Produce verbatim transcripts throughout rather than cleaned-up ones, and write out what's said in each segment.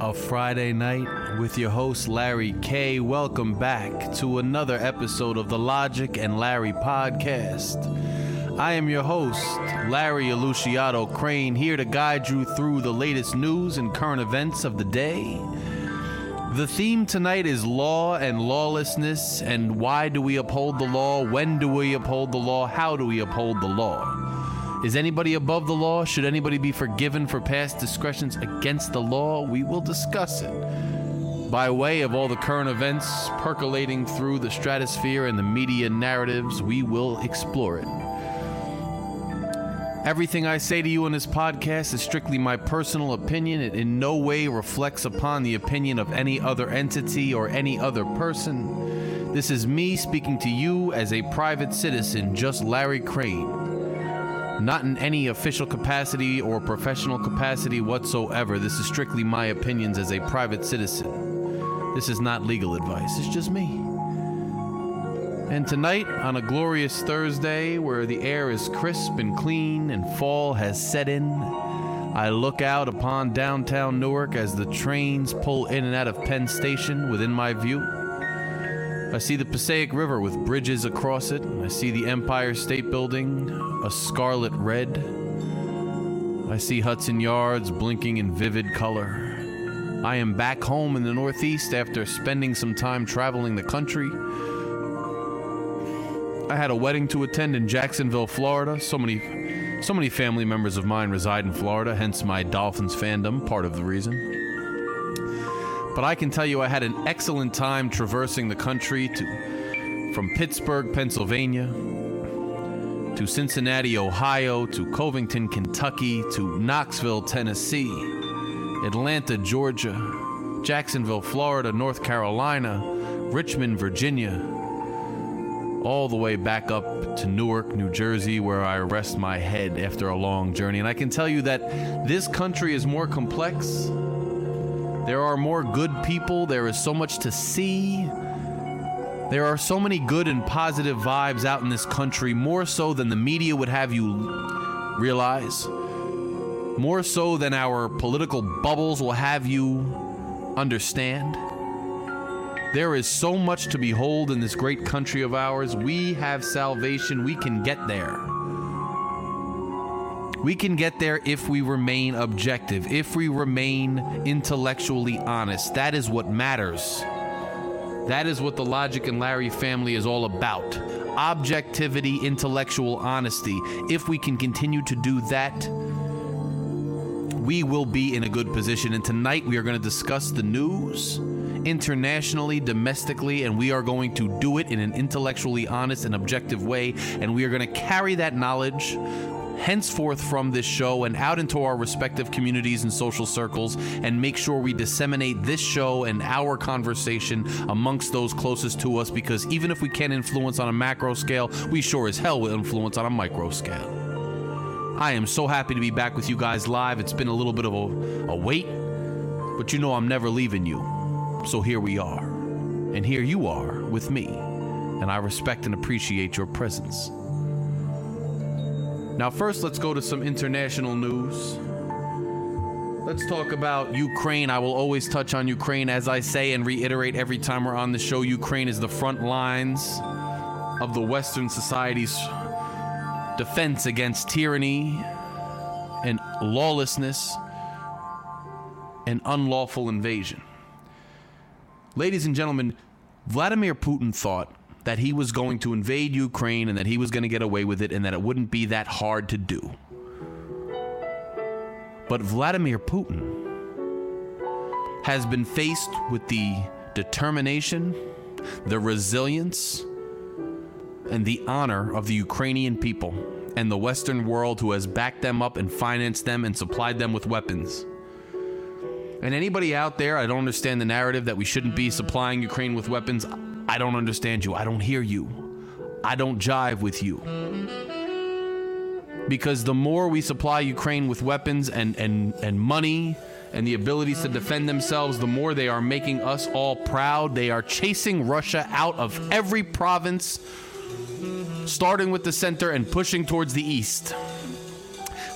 A Friday night with your host Larry K. Welcome back to another episode of the Logic and Larry podcast. I am your host, Larry Aluciato Crane, here to guide you through the latest news and current events of the day. The theme tonight is law and lawlessness, and why do we uphold the law? When do we uphold the law? How do we uphold the law? Is anybody above the law? Should anybody be forgiven for past discretions against the law? We will discuss it by way of all the current events percolating through the stratosphere and the media narratives. We will explore it. Everything I say to you in this podcast is strictly my personal opinion. It in no way reflects upon the opinion of any other entity or any other person. This is me speaking to you as a private citizen, just Larry Crane. Not in any official capacity or professional capacity whatsoever. This is strictly my opinions as a private citizen. This is not legal advice. It's just me. And tonight, on a glorious Thursday where the air is crisp and clean and fall has set in, I look out upon downtown Newark as the trains pull in and out of Penn Station within my view. I see the Passaic River with bridges across it. I see the Empire State Building, a scarlet red. I see Hudson Yards blinking in vivid color. I am back home in the Northeast after spending some time traveling the country. I had a wedding to attend in Jacksonville, Florida. So many so many family members of mine reside in Florida, hence my Dolphins fandom, part of the reason. But I can tell you I had an excellent time traversing the country to, from Pittsburgh, Pennsylvania, to Cincinnati, Ohio, to Covington, Kentucky, to Knoxville, Tennessee, Atlanta, Georgia, Jacksonville, Florida, North Carolina, Richmond, Virginia, all the way back up to Newark, New Jersey, where I rest my head after a long journey. And I can tell you that this country is more complex. There are more good people. There is so much to see. There are so many good and positive vibes out in this country, more so than the media would have you realize, more so than our political bubbles will have you understand. There is so much to behold in this great country of ours. We have salvation. We can get there. We can get there if we remain objective, if we remain intellectually honest. That is what matters. That is what the Logic and Larry family is all about. Objectivity, intellectual honesty. If we can continue to do that, we will be in a good position. And tonight we are going to discuss the news internationally, domestically, and we are going to do it in an intellectually honest and objective way, and we are going to carry that knowledge henceforth from this show and out into our respective communities and social circles, and make sure we disseminate this show and our conversation amongst those closest to us, because even if we can't influence on a macro scale, we sure as hell will influence on a micro scale. I am so happy to be back with you guys live. It's been a little bit of a, a wait, but you know I'm never leaving you. So here we are, and here you are with me, and I respect and appreciate your presence. Now first, let's go to some international news. Let's talk about Ukraine. I will always touch on Ukraine, as I say and reiterate every time we're on the show. Ukraine is the front lines of the Western society's defense against tyranny and lawlessness and unlawful invasion. Ladies and gentlemen, Vladimir Putin thought that he was going to invade Ukraine and that he was going to get away with it and that it wouldn't be that hard to do. But Vladimir Putin has been faced with the determination, the resilience, and the honor of the Ukrainian people and the Western world, who has backed them up and financed them and supplied them with weapons. And anybody out there, I don't understand the narrative that we shouldn't be supplying Ukraine with weapons. I don't understand you. I don't hear you. I don't jive with you. Because the more we supply Ukraine with weapons and, and, and money and the abilities to defend themselves, the more they are making us all proud. They are chasing Russia out of every province, starting with the center and pushing towards the east.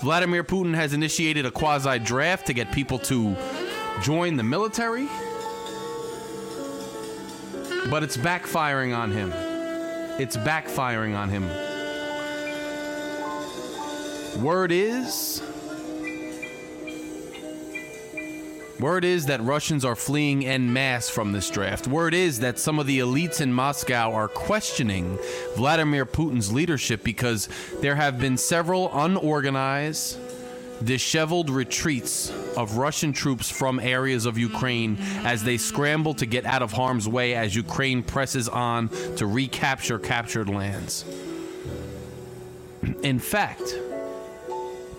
Vladimir Putin has initiated a quasi-draft to get people to join the military, but it's backfiring on him. It's backfiring on him. Word is, word is that Russians are fleeing en masse from this draft. Word is that some of the elites in Moscow are questioning Vladimir Putin's leadership because there have been several unorganized, disheveled retreats of Russian troops from areas of Ukraine as they scramble to get out of harm's way as Ukraine presses on to recapture captured lands. In fact,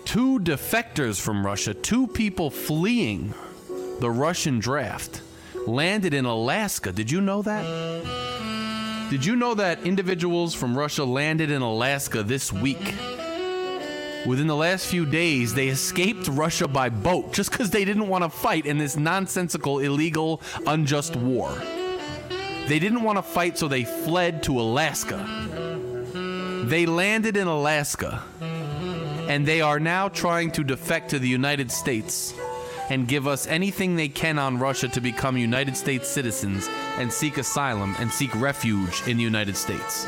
two defectors from Russia, two people fleeing the Russian draft, landed in Alaska. Did you know that? Did you know that individuals from Russia landed in Alaska this week? Within the last few days, they escaped Russia by boat just because they didn't want to fight in this nonsensical, illegal, unjust war. They didn't want to fight, so they fled to Alaska. They landed in Alaska, and they are now trying to defect to the United States and give us anything they can on Russia to become United States citizens and seek asylum and seek refuge in the United States.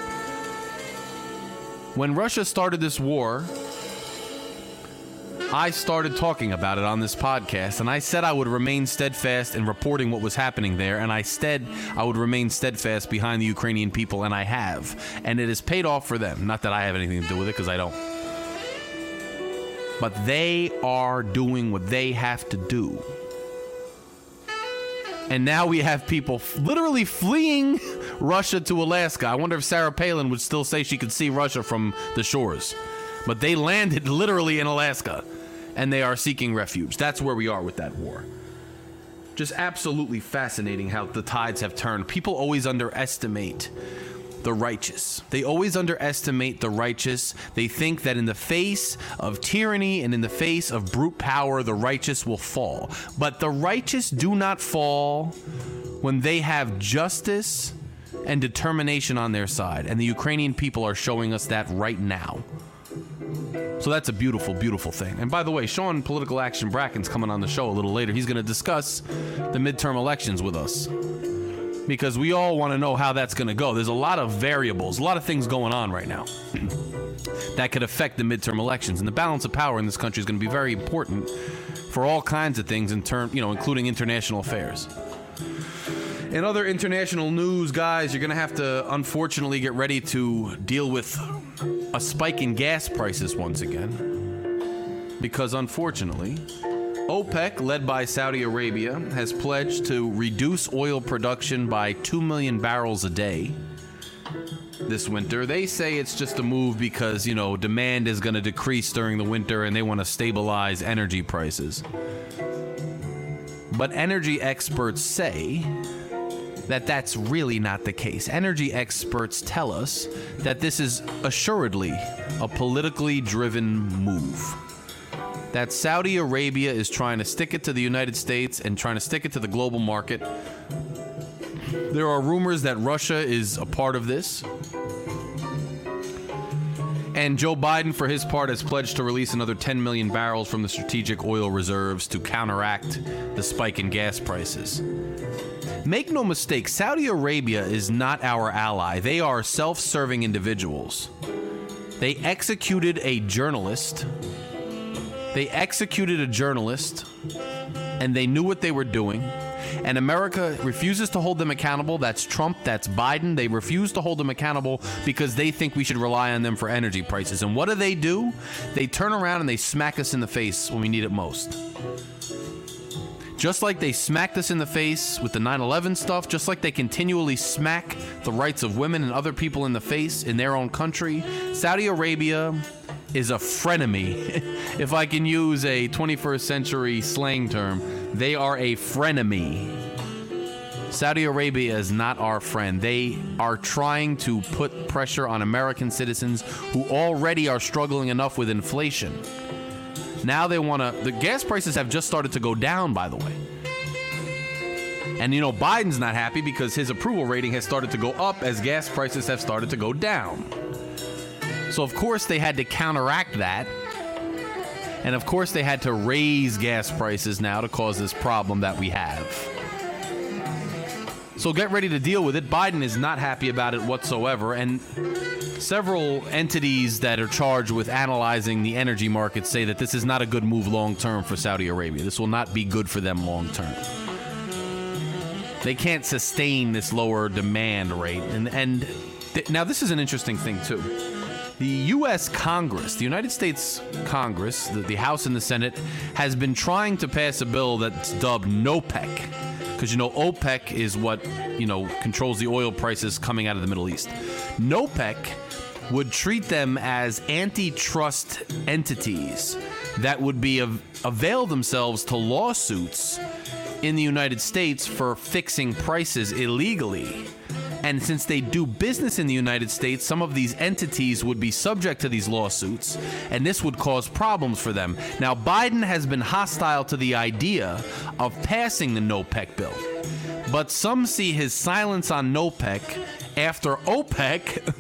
When Russia started this war, I started talking about it on this podcast, and I said I would remain steadfast in reporting what was happening there, and I said I would remain steadfast behind the Ukrainian people, and I have. And it has paid off for them. Not that I have anything to do with it, because I don't. But they are doing what they have to do. And now we have people f- literally fleeing Russia to Alaska. I wonder if Sarah Palin would still say she could see Russia from the shores. But they landed literally in Alaska. And they are seeking refuge. That's where we are with that war. Just absolutely fascinating how the tides have turned. People always underestimate the righteous. They always underestimate the righteous. They think that in the face of tyranny and in the face of brute power, the righteous will fall. But the righteous do not fall when they have justice and determination on their side. And the Ukrainian people are showing us that right now. So that's a beautiful, beautiful thing. And by the way, Sean Political Action Bracken's coming on the show a little later. He's going to discuss the midterm elections with us because we all want to know how that's going to go. There's a lot of variables, a lot of things going on right now that could affect the midterm elections. And the balance of power in this country is going to be very important for all kinds of things, in term, you know, including international affairs. In other international news, guys, you're going to have to, unfortunately, get ready to deal with a spike in gas prices once again. Because, unfortunately, OPEC, led by Saudi Arabia, has pledged to reduce oil production by two million barrels a day this winter. They say it's just a move because, you know, demand is going to decrease during the winter and they want to stabilize energy prices. But energy experts say that that's really not the case. Energy experts tell us that this is assuredly a politically driven move. That Saudi Arabia is trying to stick it to the United States and trying to stick it to the global market. There are rumors that Russia is a part of this. And Joe Biden, for his part, has pledged to release another ten million barrels from the strategic oil reserves to counteract the spike in gas prices. Make no mistake, Saudi Arabia is not our ally. They are self-serving individuals. They executed a journalist. They executed a journalist, and they knew what they were doing. And America refuses to hold them accountable. That's Trump. That's Biden. They refuse to hold them accountable because they think we should rely on them for energy prices. And what do they do? They turn around and they smack us in the face when we need it most. Just like they smacked us in the face with the nine eleven stuff, just like they continually smack the rights of women and other people in the face in their own country, Saudi Arabia is a frenemy. If I can use a twenty-first century slang term, they are a frenemy. Saudi Arabia is not our friend. They are trying to put pressure on American citizens who already are struggling enough with inflation. Now they want to, the gas prices have just started to go down, by the way. And, you know, Biden's not happy because his approval rating has started to go up as gas prices have started to go down. So, of course, they had to counteract that And of course they had to raise gas prices now to cause this problem that we have. So get ready to deal with it. Biden is not happy about it whatsoever. And several entities that are charged with analyzing the energy market say that this is not a good move long term for Saudi Arabia. This will not be good for them long term. They can't sustain this lower demand rate. And, and th- now this is an interesting thing, too. The U S. Congress, the United States Congress, the, the House and the Senate, has been trying to pass a bill that's dubbed NOPEC. Because, you know, OPEC is what, you know, controls the oil prices coming out of the Middle East. NOPEC would treat them as antitrust entities that would be av- avail themselves to lawsuits in the United States for fixing prices illegally. And since they do business in the United States, some of these entities would be subject to these lawsuits, and this would cause problems for them. Now, Biden has been hostile to the idea of passing the NOPEC bill, but some see his silence on NOPEC after OPEC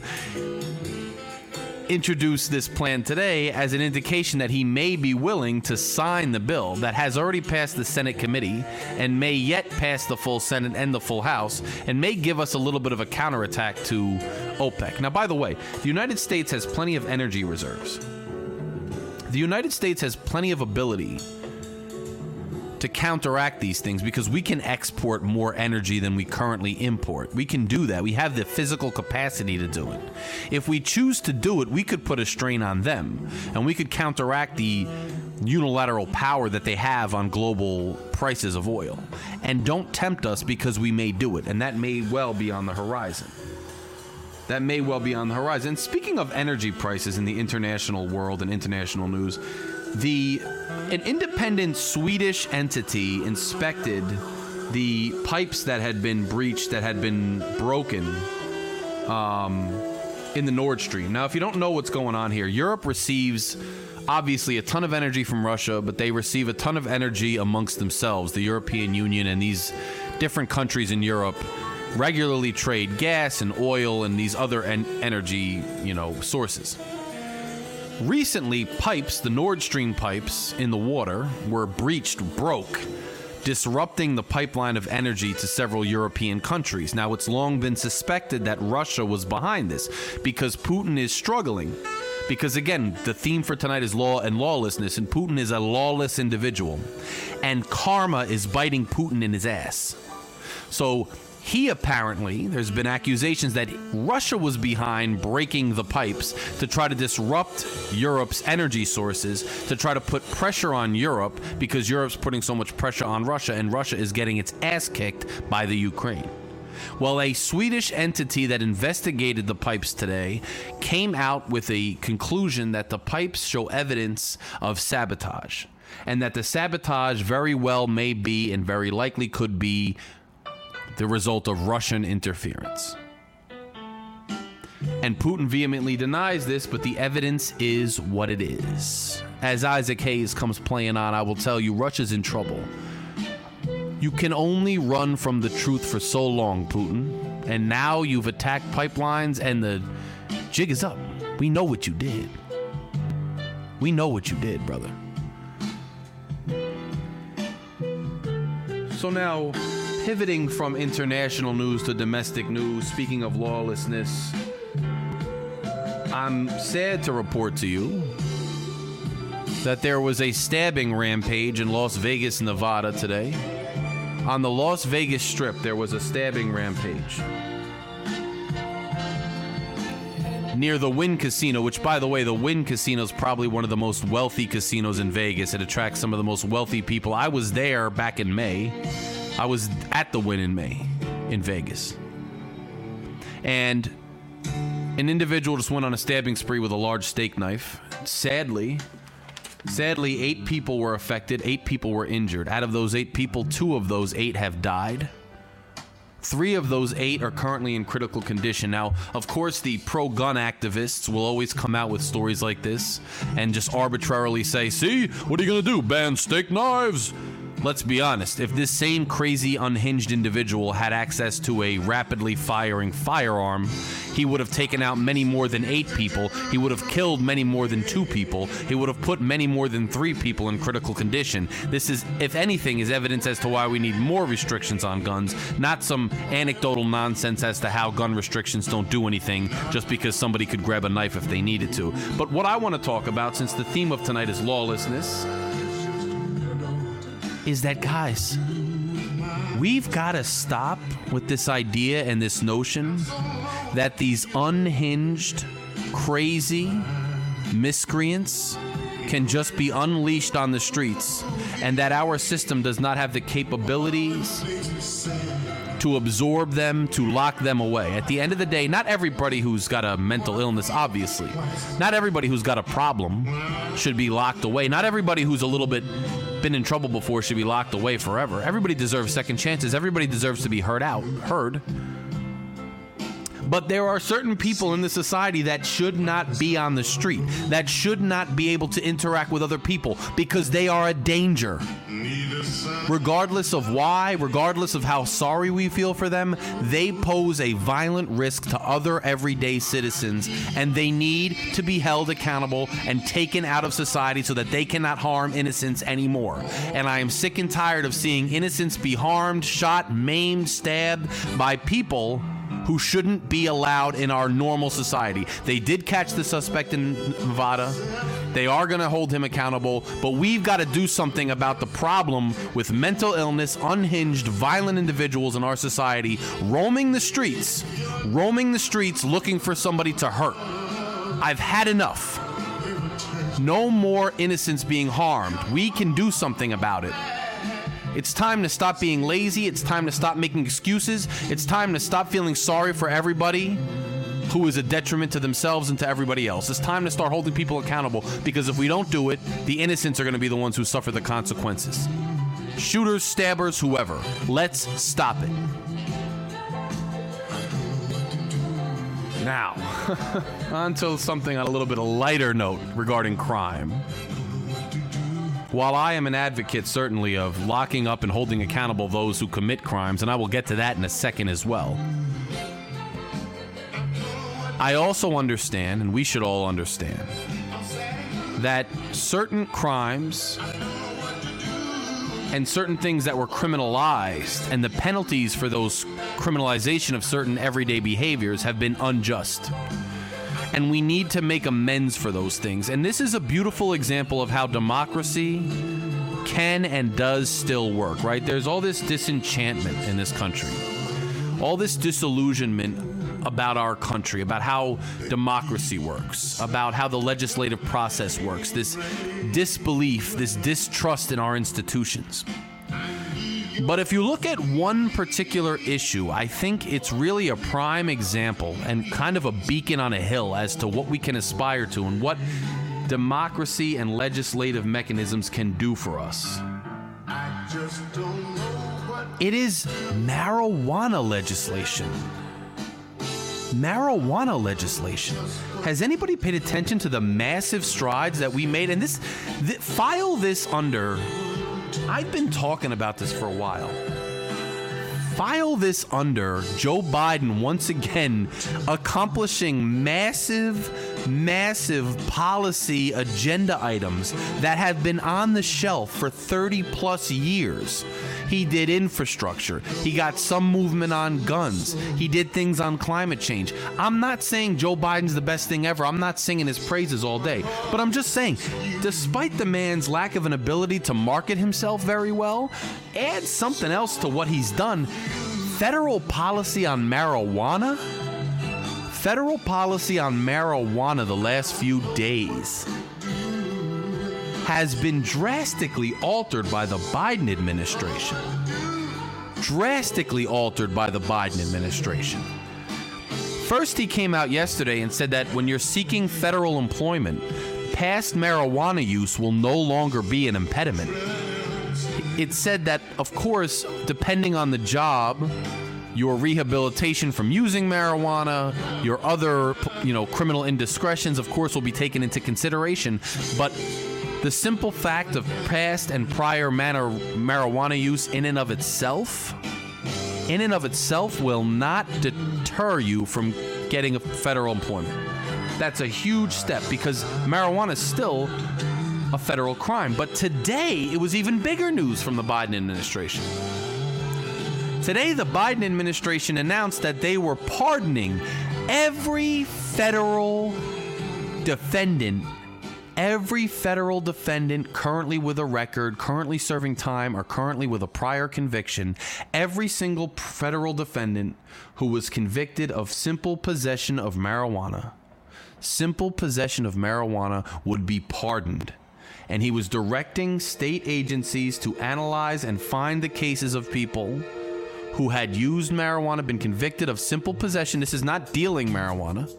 introduced this plan today as an indication that he may be willing to sign the bill that has already passed the Senate committee and may yet pass the full Senate and the full House and may give us a little bit of a counterattack to OPEC. Now, by the way, the United States has plenty of energy reserves. The United States has plenty of ability to counteract these things because we can export more energy than we currently import. We can do that. We have the physical capacity to do it. If we choose to do it, we could put a strain on them, and we could counteract the unilateral power that they have on global prices of oil. And don't tempt us because we may do it, and that may well be on the horizon. That may well be on the horizon. And speaking of energy prices in the international world and international news, the an independent Swedish entity inspected the pipes that had been breached, that had been broken um, in the Nord Stream. Now, if you don't know what's going on here, Europe receives obviously a ton of energy from Russia, but they receive a ton of energy amongst themselves. The European Union and these different countries in Europe regularly trade gas and oil and these other en- energy, you know, sources. Recently, pipes, the Nord Stream pipes in the water, were breached, broke, disrupting the pipeline of energy to several European countries. Now, it's long been suspected that Russia was behind this because Putin is struggling. Because, again, the theme for tonight is law and lawlessness, and Putin is a lawless individual. And karma is biting Putin in his ass. So he apparently, there's been accusations that Russia was behind breaking the pipes to try to disrupt Europe's energy sources, to try to put pressure on Europe because Europe's putting so much pressure on Russia and Russia is getting its ass kicked by the Ukraine. Well, a Swedish entity that investigated the pipes today came out with a conclusion that the pipes show evidence of sabotage and that the sabotage very well may be and very likely could be the result of Russian interference. And Putin vehemently denies this, but the evidence is what it is. As Isaac Hayes comes playing on, I will tell you, Russia's in trouble. You can only run from the truth for so long, Putin. And now you've attacked pipelines and the jig is up. We know what you did. We know what you did, brother. So now, pivoting from international news to domestic news, speaking of lawlessness, I'm sad to report to you that there was a stabbing rampage in Las Vegas, Nevada today. On the Las Vegas Strip, there was a stabbing rampage near the Wynn Casino, which, by the way, the Wynn Casino is probably one of the most wealthy casinos in Vegas. It attracts some of the most wealthy people. I was there back in May. I was at the Wynn in May in Vegas. And an individual just went on a stabbing spree with a large steak knife. Sadly, sadly, eight people were affected. Eight people were injured. Out of those eight people, two of those eight have died. Three of those eight are currently in critical condition. Now, of course, the pro-gun activists will always come out with stories like this and just arbitrarily say, see, what are you going to do? Ban steak knives? Let's be honest, if this same crazy, unhinged individual had access to a rapidly firing firearm, he would have taken out many more than eight people, he would have killed many more than two people, he would have put many more than three people in critical condition. This is, if anything, is evidence as to why we need more restrictions on guns, not some anecdotal nonsense as to how gun restrictions don't do anything just because somebody could grab a knife if they needed to. But what I want to talk about, since the theme of tonight is lawlessness, is that, guys, we've got to stop with this idea and this notion that these unhinged, crazy miscreants can just be unleashed on the streets and that our system does not have the capabilities to absorb them, to lock them away. At the end of the day, not everybody who's got a mental illness, obviously, not everybody who's got a problem should be locked away. Not everybody who's a little bit been in trouble before should be locked away forever. Everybody deserves second chances. Everybody deserves to be heard out, heard. But there are certain people in this society that should not be on the street, that should not be able to interact with other people because they are a danger. Regardless of why, regardless of how sorry we feel for them, they pose a violent risk to other everyday citizens, and they need to be held accountable and taken out of society so that they cannot harm innocents anymore. And I am sick and tired of seeing innocents be harmed, shot, maimed, stabbed by people who shouldn't be allowed in our normal society. They did catch the suspect in Nevada. They are going to hold him accountable, but we've got to do something about the problem with mental illness, unhinged, violent individuals in our society roaming the streets, roaming the streets looking for somebody to hurt. I've had enough. No more innocents being harmed. We can do something about it. It's time to stop being lazy. It's time to stop making excuses. It's time to stop feeling sorry for everybody who is a detriment to themselves and to everybody else. It's time to start holding people accountable, because if we don't do it, the innocents are going to be the ones who suffer the consequences. Shooters, stabbers, whoever. Let's stop it. Now, onto something on a little bit of lighter note regarding crime. While I am an advocate, certainly, of locking up and holding accountable those who commit crimes, and I will get to that in a second as well, I also understand, and we should all understand, that certain crimes and certain things that were criminalized and the penalties for those criminalization of certain everyday behaviors have been unjust. And we need to make amends for those things. And this is a beautiful example of how democracy can and does still work, right? There's all this disenchantment in this country, all this disillusionment about our country, about how democracy works, about how the legislative process works, this disbelief, this distrust in our institutions. But if you look at one particular issue, I think it's really a prime example and kind of a beacon on a hill as to what we can aspire to and what democracy and legislative mechanisms can do for us. It is marijuana legislation. Marijuana legislation. Has anybody paid attention to the massive strides that we made? And this, th- file this under... I've been talking about this for a while. File this under Joe Biden once again accomplishing massive, massive policy agenda items that have been on the shelf for thirty plus years. He did infrastructure. He got some movement on guns. He did things on climate change. I'm not saying Joe Biden's the best thing ever. I'm not singing his praises all day. But I'm just saying, despite the man's lack of an ability to market himself very well, add something else to what he's done. Federal policy on marijuana? Federal policy on marijuana the last few days has been drastically altered by the Biden administration. Drastically altered by the Biden administration. First, he came out yesterday and said that when you're seeking federal employment, past marijuana use will no longer be an impediment. It said that, of course, depending on the job, your rehabilitation from using marijuana, your other, you know, criminal indiscretions, of course, will be taken into consideration. But The simple fact of past and prior manner marijuana use in and of itself, in and of itself will not deter you from getting a federal employment. That's a huge step because marijuana is still a federal crime. But today, it was even bigger news from the Biden administration. Today, the Biden administration announced that they were pardoning every federal defendant Every federal defendant currently with a record, currently serving time, or currently with a prior conviction, every single federal defendant who was convicted of simple possession of marijuana, simple possession of marijuana would be pardoned. And he was directing state agencies to analyze and find the cases of people who had used marijuana, been convicted of simple possession. This is not dealing marijuana.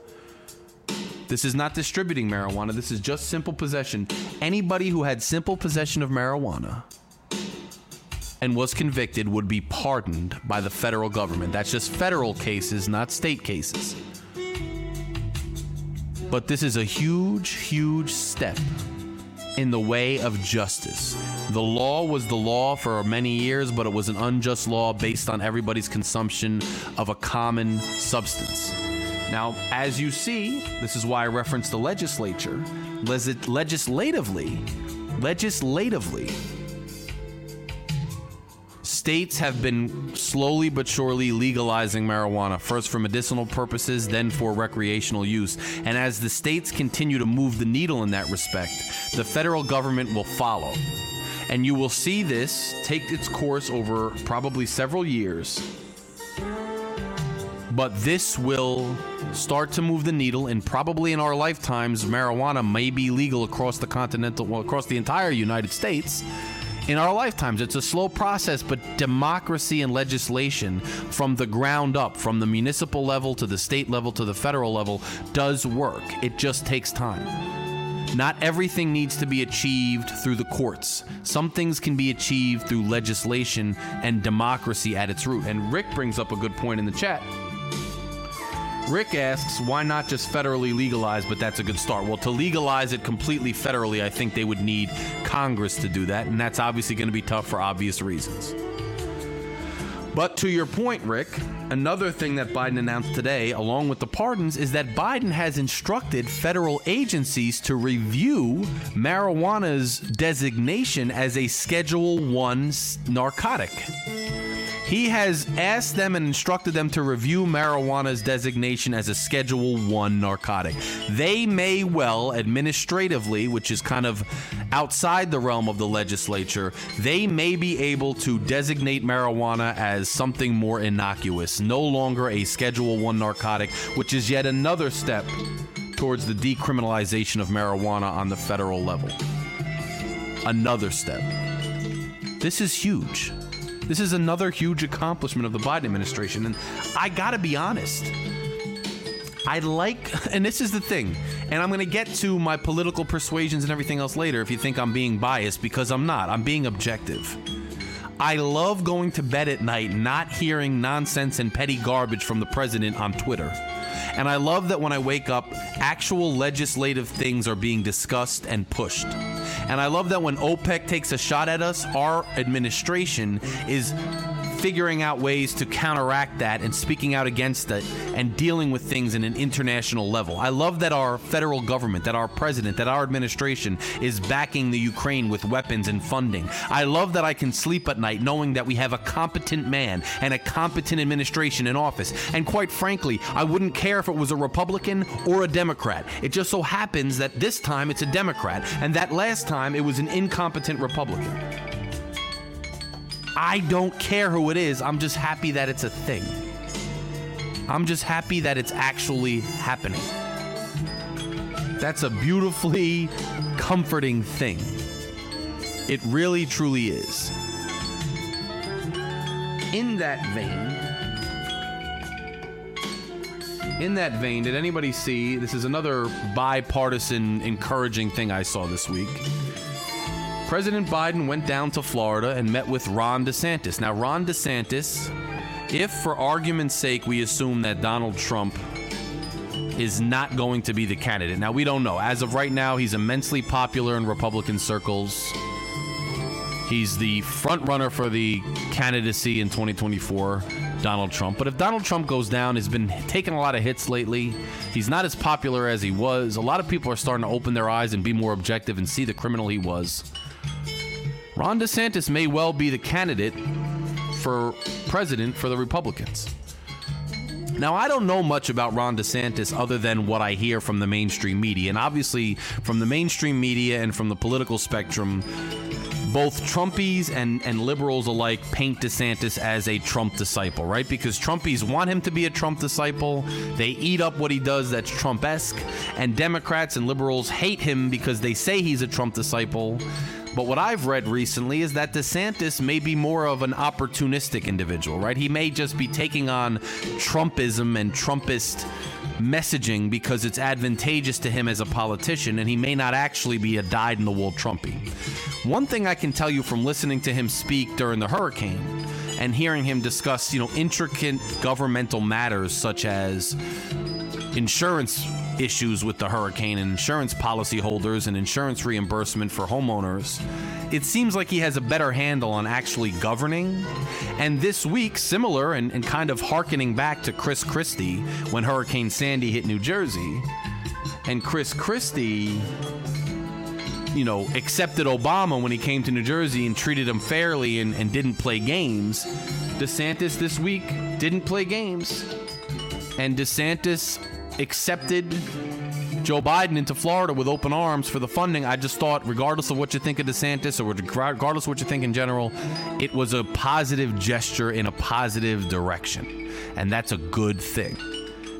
This is not distributing marijuana. This is just simple possession. Anybody who had simple possession of marijuana and was convicted would be pardoned by the federal government. That's just federal cases, not state cases. But this is a huge, huge step in the way of justice. The law was the law for many years, but it was an unjust law based on everybody's consumption of a common substance. Now, as you see, this is why I reference the legislature. Legis- legislatively, legislatively, states have been slowly but surely legalizing marijuana, first for medicinal purposes, then for recreational use. And as the states continue to move the needle in that respect, the federal government will follow. And you will see this take its course over probably several years. But this will start to move the needle, and probably in our lifetimes, marijuana may be legal across the continental, well, across the entire United States. In our lifetimes, it's a slow process, but democracy and legislation from the ground up, from the municipal level to the state level to the federal level, does work. It just takes time. Not everything needs to be achieved through the courts. Some things can be achieved through legislation and democracy at its root. And Rick brings up a good point in the chat. Rick asks, why not just federally legalize, but that's a good start. Well, to legalize it completely federally, I think they would need Congress to do that, and that's obviously going to be tough for obvious reasons. But to your point, Rick, another thing that Biden announced today, along with the pardons, is that Biden has instructed federal agencies to review marijuana's designation as a Schedule I narcotic. He has asked them and instructed them to review marijuana's designation as a Schedule I narcotic. They may well, administratively, which is kind of outside the realm of the legislature, they may be able to designate marijuana as something more innocuous, no longer a Schedule I narcotic, which is yet another step towards the decriminalization of marijuana on the federal level. Another step. This is huge. This is another huge accomplishment of the Biden administration. And I got to be honest, I like, and this is the thing, and I'm going to get to my political persuasions and everything else later if you think I'm being biased, because I'm not. I'm being objective. I love going to bed at night not hearing nonsense and petty garbage from the president on Twitter. And I love that when I wake up, actual legislative things are being discussed and pushed. And I love that when OPEC takes a shot at us, our administration is figuring out ways to counteract that and speaking out against it and dealing with things in an international level. I love that our federal government, that our president, that our administration is backing the Ukraine with weapons and funding. I love that I can sleep at night knowing that we have a competent man and a competent administration in office. And quite frankly, I wouldn't care if it was a Republican or a Democrat. It just so happens that this time it's a Democrat, and that last time it was an incompetent Republican. I don't care who it is. I'm just happy that it's a thing. I'm just happy that it's actually happening. That's a beautifully comforting thing. It really, truly is. In that vein, in that vein, did anybody see, this is another bipartisan encouraging thing I saw this week. President Biden went down to Florida and met with Ron DeSantis. Now, Ron DeSantis, if for argument's sake we assume that Donald Trump is not going to be the candidate. Now, we don't know. As of right now, he's immensely popular in Republican circles. He's the front runner for the candidacy in twenty twenty-four, Donald Trump. But if Donald Trump goes down, he's been taking a lot of hits lately. He's not as popular as he was. A lot of people are starting to open their eyes and be more objective and see the criminal he was. Ron DeSantis may well be the candidate for president for the Republicans. Now, I don't know much about Ron DeSantis other than what I hear from the mainstream media. And obviously, from the mainstream media and from the political spectrum, both Trumpies and, and liberals alike paint DeSantis as a Trump disciple, right? Because Trumpies want him to be a Trump disciple. They eat up what he does that's Trump-esque. And Democrats and liberals hate him because they say he's a Trump disciple. But what I've read recently is that DeSantis may be more of an opportunistic individual, right? He may just be taking on Trumpism and Trumpist messaging because it's advantageous to him as a politician, and he may not actually be a dyed-in-the-wool Trumpy. One thing I can tell you from listening to him speak during the hurricane and hearing him discuss, you know, intricate governmental matters such as insurance issues with the hurricane and insurance policy holders and insurance reimbursement for homeowners, it seems like he has a better handle on actually governing. And this week, similar and, and kind of hearkening back to Chris Christie when Hurricane Sandy hit New Jersey, and Chris Christie, you know, accepted Obama when he came to New Jersey and treated him fairly and, and didn't play games. DeSantis this week didn't play games. And DeSantis accepted Joe Biden into Florida with open arms for the funding. I just thought, regardless of what you think of DeSantis or regardless of what you think in general, it was a positive gesture in a positive direction. And that's a good thing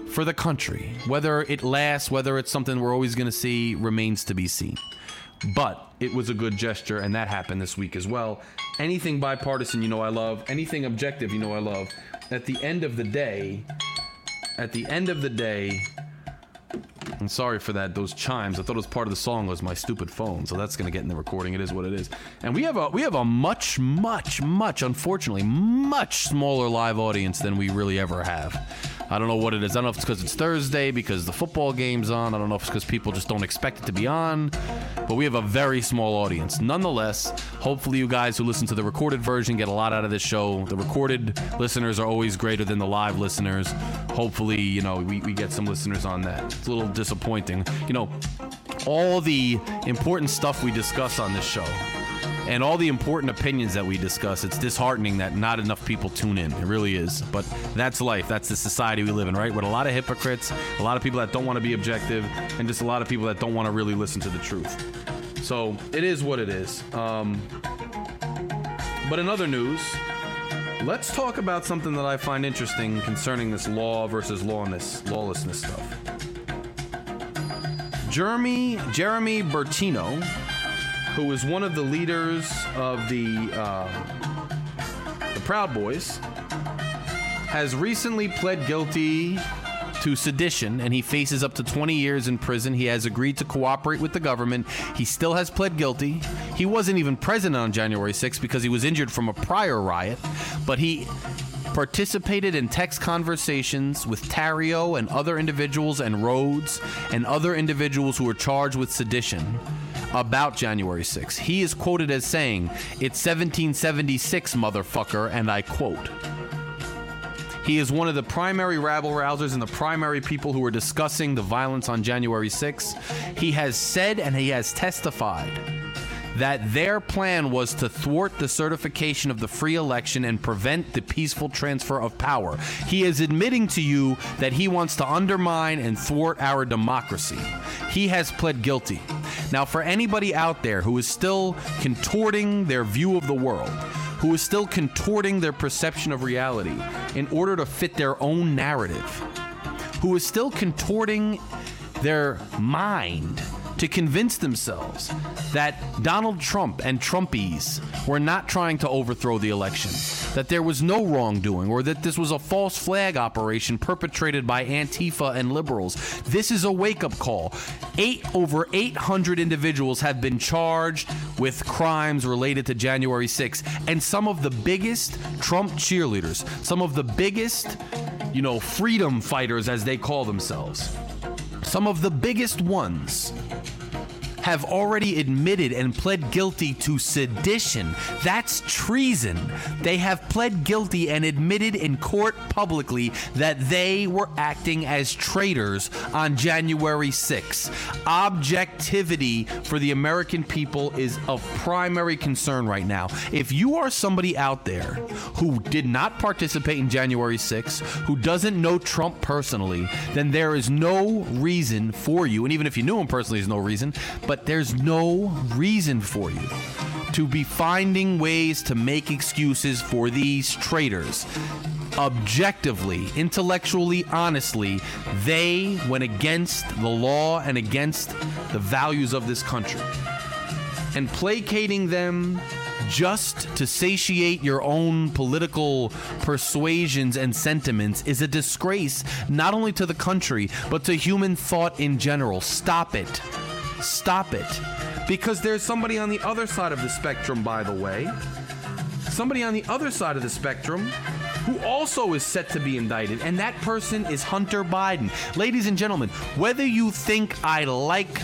for the country. Whether it lasts, whether it's something we're always going to see, remains to be seen. But it was a good gesture, and that happened this week as well. Anything bipartisan, you know I love. Anything objective, you know I love. At the end of the day... At the end of the day, I'm sorry for that, those chimes. I thought it was part of the song, was my stupid phone, so that's going to get in the recording. It is what it is. And we have a we have a much, much, much, unfortunately, much smaller live audience than we really ever have. I don't know what it is. I don't know if it's because it's Thursday, because the football game's on. I don't know if it's because people just don't expect it to be on. But we have a very small audience. Nonetheless, hopefully you guys who listen to the recorded version get a lot out of this show. The recorded listeners are always greater than the live listeners. Hopefully, you know, we, we get some listeners on that. It's a little disappointing. You know, all the important stuff we discuss on this show and all the important opinions that we discuss, it's disheartening that not enough people tune in. It really is. But that's life. That's the society we live in, right? With a lot of hypocrites, a lot of people that don't want to be objective, and just a lot of people that don't want to really listen to the truth. So it is what it is. Um, but in other news, let's talk about something that I find interesting concerning this law versus lawless, lawlessness stuff. Jeremy, Jeremy Bertino, who is one of the leaders of the, uh, the Proud Boys, has recently pled guilty to sedition, and he faces up to twenty years in prison. He has agreed to cooperate with the government. He still has pled guilty. He wasn't even present on January sixth because he was injured from a prior riot, but he participated in text conversations with Tarrio and other individuals and Rhodes and other individuals who were charged with sedition about January sixth. He is quoted as saying, "It's seventeen seventy-six, motherfucker," and I quote. He is one of the primary rabble-rousers and the primary people who were discussing the violence on January sixth. He has said and he has testified that their plan was to thwart the certification of the free election and prevent the peaceful transfer of power. He is admitting to you that he wants to undermine and thwart our democracy. He has pled guilty. Now, for anybody out there who is still contorting their view of the world, who is still contorting their perception of reality in order to fit their own narrative, who is still contorting their mind to convince themselves that Donald Trump and Trumpies were not trying to overthrow the election, that there was no wrongdoing, or that this was a false flag operation perpetrated by Antifa and liberals. This is a wake-up call. Eight over eight hundred individuals have been charged with crimes related to January sixth, and some of the biggest Trump cheerleaders, some of the biggest, you know, freedom fighters, as they call themselves, some of the biggest ones, have already admitted and pled guilty to sedition. That's treason. They have pled guilty and admitted in court publicly that they were acting as traitors on January sixth. Objectivity for the American people is of primary concern right now. If you are somebody out there who did not participate in January sixth, who doesn't know Trump personally, then there is no reason for you. And even if you knew him personally, there's no reason. But there's no reason for you to be finding ways to make excuses for these traitors. Objectively, intellectually, honestly, they went against the law and against the values of this country. And placating them just to satiate your own political persuasions and sentiments is a disgrace, not only to the country, but to human thought in general. Stop it. Stop it. Because there's somebody on the other side of the spectrum, by the way. Somebody on the other side of the spectrum who also is set to be indicted, and that person is Hunter Biden. Ladies and gentlemen, whether you think I like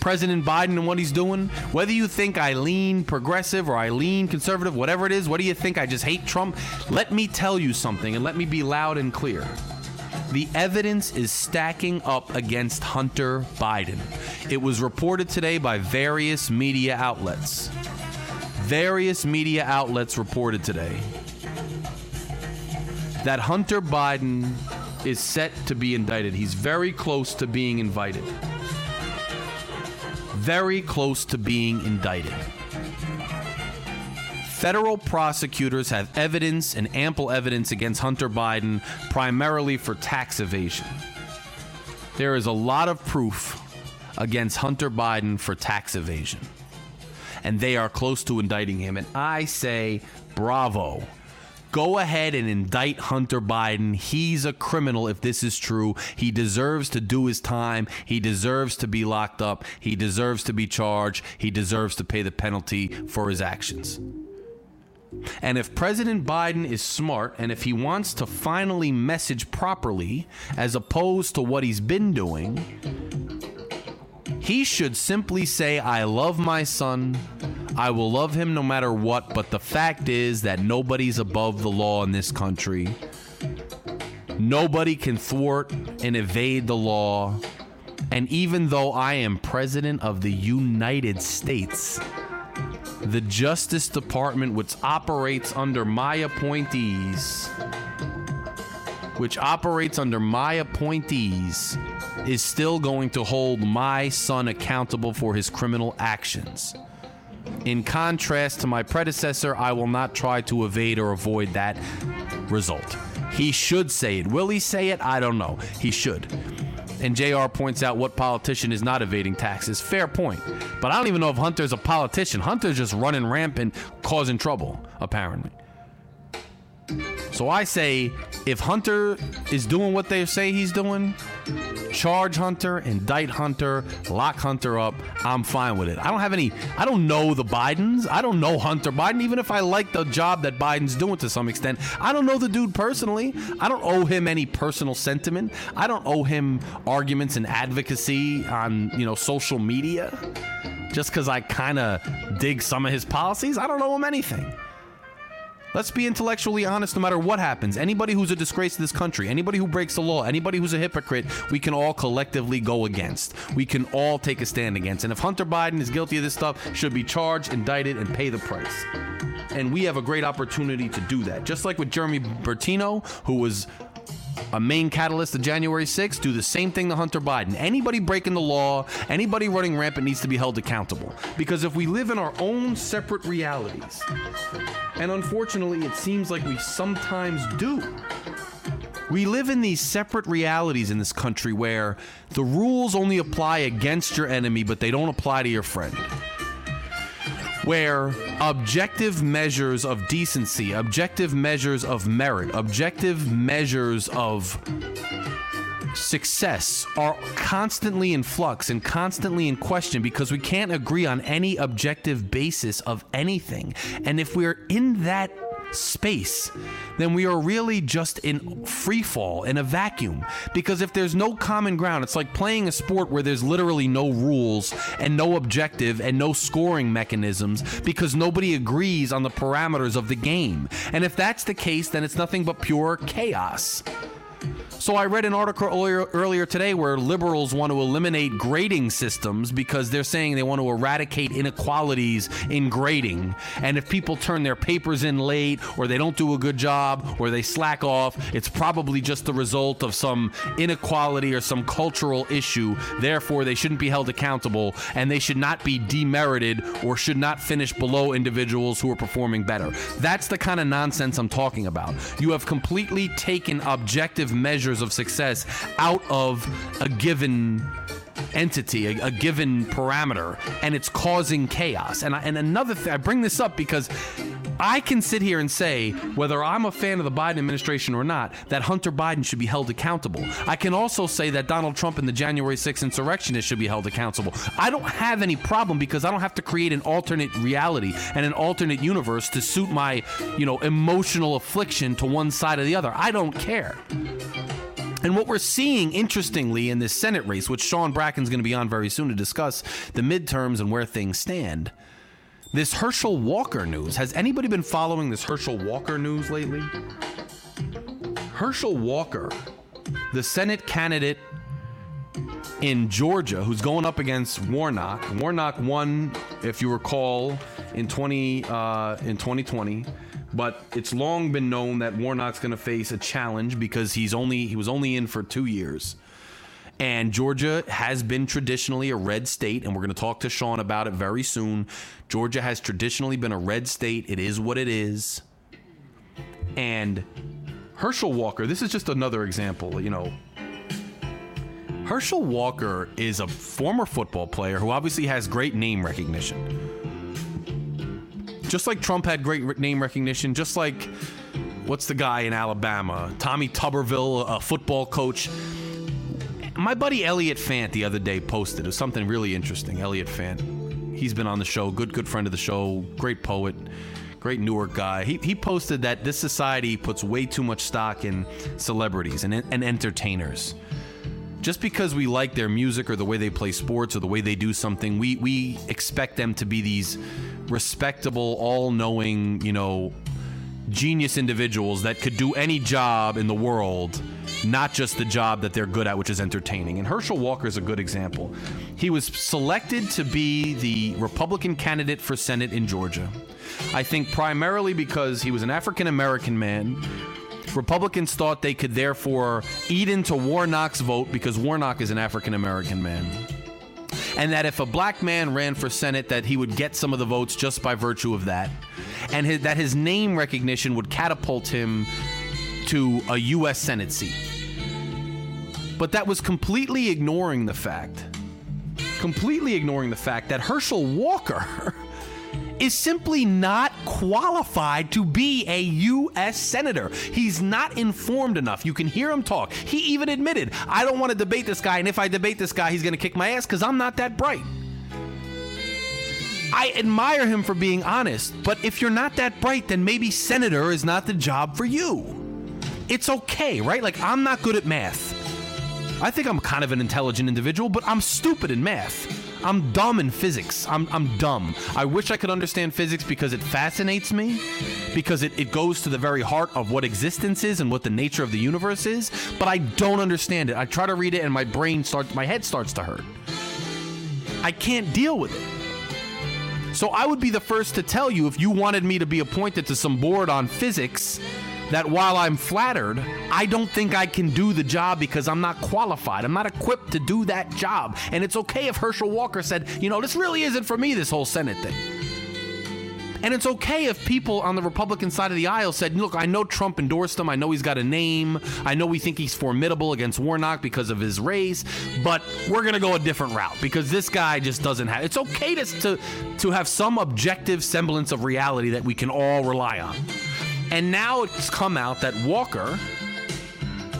President Biden and what he's doing, whether you think I lean progressive or I lean conservative, whatever it is, what do you think? I just hate Trump. Let me tell you something, and let me be loud and clear. The evidence is stacking up against Hunter Biden. It was reported today by various media outlets. Various media outlets reported today that Hunter Biden is set to be indicted. He's very close to being indicted. Very close to being indicted. Federal prosecutors have evidence and ample evidence against Hunter Biden, primarily for tax evasion. There is a lot of proof against Hunter Biden for tax evasion, and they are close to indicting him. And I say, bravo. Go ahead and indict Hunter Biden. He's a criminal if this is true. He deserves to do his time. He deserves to be locked up. He deserves to be charged. He deserves to pay the penalty for his actions. And if President Biden is smart, and if he wants to finally message properly, as opposed to what he's been doing, he should simply say, I love my son. I will love him no matter what. But the fact is that nobody's above the law in this country. Nobody can thwart and evade the law. And even though I am president of the United States, the Justice Department, which operates under my appointees, which operates under my appointees, is still going to hold my son accountable for his criminal actions. In contrast to my predecessor, I will not try to evade or avoid that result. He should say it. Will he say it? I don't know. He should. And J R points out, what politician is not evading taxes? Fair point. But I don't even know if Hunter's a politician. Hunter's just running rampant, causing trouble, apparently. So I say, if Hunter is doing what they say he's doing, charge Hunter, indict Hunter, lock Hunter up. I'm fine with it. I don't have any, I don't know the Bidens. I don't know Hunter Biden, even if I like the job that Biden's doing to some extent. I don't know the dude personally. I don't owe him any personal sentiment. I don't owe him arguments and advocacy on, you know, social media. Just because I kind of dig some of his policies, I don't owe him anything. Let's be intellectually honest no matter what happens. Anybody who's a disgrace to this country, anybody who breaks the law, anybody who's a hypocrite, we can all collectively go against. We can all take a stand against. And if Hunter Biden is guilty of this stuff, should be charged, indicted, and pay the price. And we have a great opportunity to do that. Just like with Jeremy Bertino, who was a main catalyst of January sixth, do the same thing to Hunter Biden. Anybody breaking the law, anybody running rampant needs to be held accountable. Because if we live in our own separate realities, and unfortunately it seems like we sometimes do, we live in these separate realities in this country where the rules only apply against your enemy, but they don't apply to your friend. Where objective measures of decency, objective measures of merit, objective measures of success are constantly in flux and constantly in question because we can't agree on any objective basis of anything. And if we're in that space, then we are really just in free fall, in a vacuum. Because if there's no common ground, it's like playing a sport where there's literally no rules and no objective and no scoring mechanisms because nobody agrees on the parameters of the game. And if that's the case, then it's nothing but pure chaos. So I read an article earlier, earlier today where liberals want to eliminate grading systems because they're saying they want to eradicate inequalities in grading. And if people turn their papers in late or they don't do a good job or they slack off, it's probably just the result of some inequality or some cultural issue. Therefore, they shouldn't be held accountable and they should not be demerited or should not finish below individuals who are performing better. That's the kind of nonsense I'm talking about. You have completely taken objective measures of success out of a given entity, a, a given parameter, and it's causing chaos. And I, and another thing, I bring this up because I can sit here and say, whether I'm a fan of the Biden administration or not, that Hunter Biden should be held accountable. I can also say that Donald Trump and the January sixth insurrectionists should be held accountable. I don't have any problem because I don't have to create an alternate reality and an alternate universe to suit my, you know, emotional affliction to one side or the other. I don't care. And what we're seeing, interestingly, in this Senate race, which Sean Bracken's going to be on very soon to discuss the midterms and where things stand, this Herschel Walker news. Has anybody been following this Herschel Walker news lately? Herschel Walker, the Senate candidate in Georgia, who's going up against Warnock. Warnock won, if you recall, in twenty uh, in twenty twenty. But it's long been known that Warnock's going to face a challenge because he's only he was only in for two years. And Georgia has been traditionally a red state, and we're going to talk to Sean about it very soon. Georgia has traditionally been a red state. It is what it is. And Herschel Walker, this is just another example, you know. Herschel Walker is a former football player who obviously has great name recognition. Just like Trump had great name recognition, just like, what's the guy in Alabama? Tommy Tuberville, a football coach. My buddy Elliot Fant the other day posted, it was something really interesting. Elliot Fant, he's been on the show, good, good friend of the show, great poet, great Newark guy. He he posted that this society puts way too much stock in celebrities and, and entertainers. Just because we like their music or the way they play sports or the way they do something, we, we expect them to be these respectable, all-knowing, you know, genius individuals that could do any job in the world, not just the job that they're good at, which is entertaining. And Herschel Walker is a good example. He was selected to be the Republican candidate for Senate in Georgia. I think primarily because he was an African-American man. Republicans thought they could therefore eat into Warnock's vote because Warnock is an African-American man. And that if a black man ran for Senate, that he would get some of the votes just by virtue of that. And his, that his name recognition would catapult him to a U S Senate seat. But that was completely ignoring the fact, completely ignoring the fact that Herschel Walker is simply not qualified to be a U S senator. He's not informed enough. You can hear him talk. He even admitted, I don't want to debate this guy, and if I debate this guy, he's going to kick my ass because I'm not that bright. I admire him for being honest, but if you're not that bright, then maybe senator is not the job for you. It's okay, right? Like, I'm not good at math. I think I'm kind of an intelligent individual, but I'm stupid in math. I'm dumb in physics. I'm I'm dumb. I wish I could understand physics because it fascinates me, because it, it goes to the very heart of what existence is and what the nature of the universe is, but I don't understand it. I try to read it and my brain starts, my head starts to hurt. I can't deal with it. So I would be the first to tell you, if you wanted me to be appointed to some board on physics, that while I'm flattered, I don't think I can do the job because I'm not qualified. I'm not equipped to do that job. And it's okay if Herschel Walker said, you know, this really isn't for me, this whole Senate thing. And it's okay if people on the Republican side of the aisle said, look, I know Trump endorsed him. I know he's got a name. I know we think he's formidable against Warnock because of his race. But we're going to go a different route because this guy just doesn't have. It's okay to, to, to have some objective semblance of reality that we can all rely on. And now it's come out that Walker,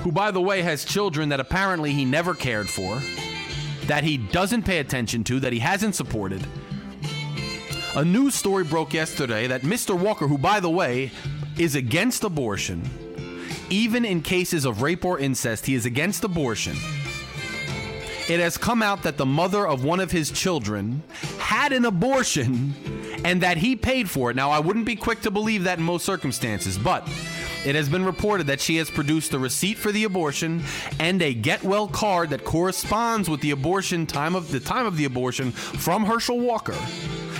who, by the way, has children that apparently he never cared for, that he doesn't pay attention to, that he hasn't supported. A news story broke yesterday that Mister Walker, who, by the way, is against abortion. Even in cases of rape or incest, he is against abortion. It has come out that the mother of one of his children had an abortion and that he paid for it. Now, I wouldn't be quick to believe that in most circumstances, but it has been reported that she has produced a receipt for the abortion and a get-well card that corresponds with the abortion time of the time of the abortion from Herschel Walker.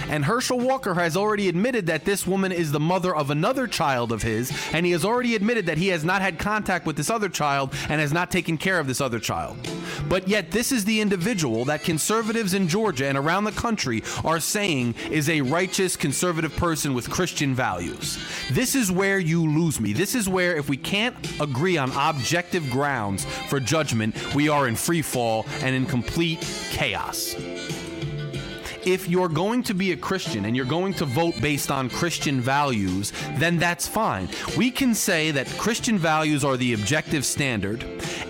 And Herschel Walker has already admitted that this woman is the mother of another child of his, and he has already admitted that he has not had contact with this other child and has not taken care of this other child. But yet, this is the individual that conservatives in Georgia and around the country are saying is a righteous conservative person with Christian values. This is where you lose me. This is where, if we can't agree on objective grounds for judgment, we are in free fall and in complete chaos. If you're going to be a Christian and you're going to vote based on Christian values, then that's fine. We can say that Christian values are the objective standard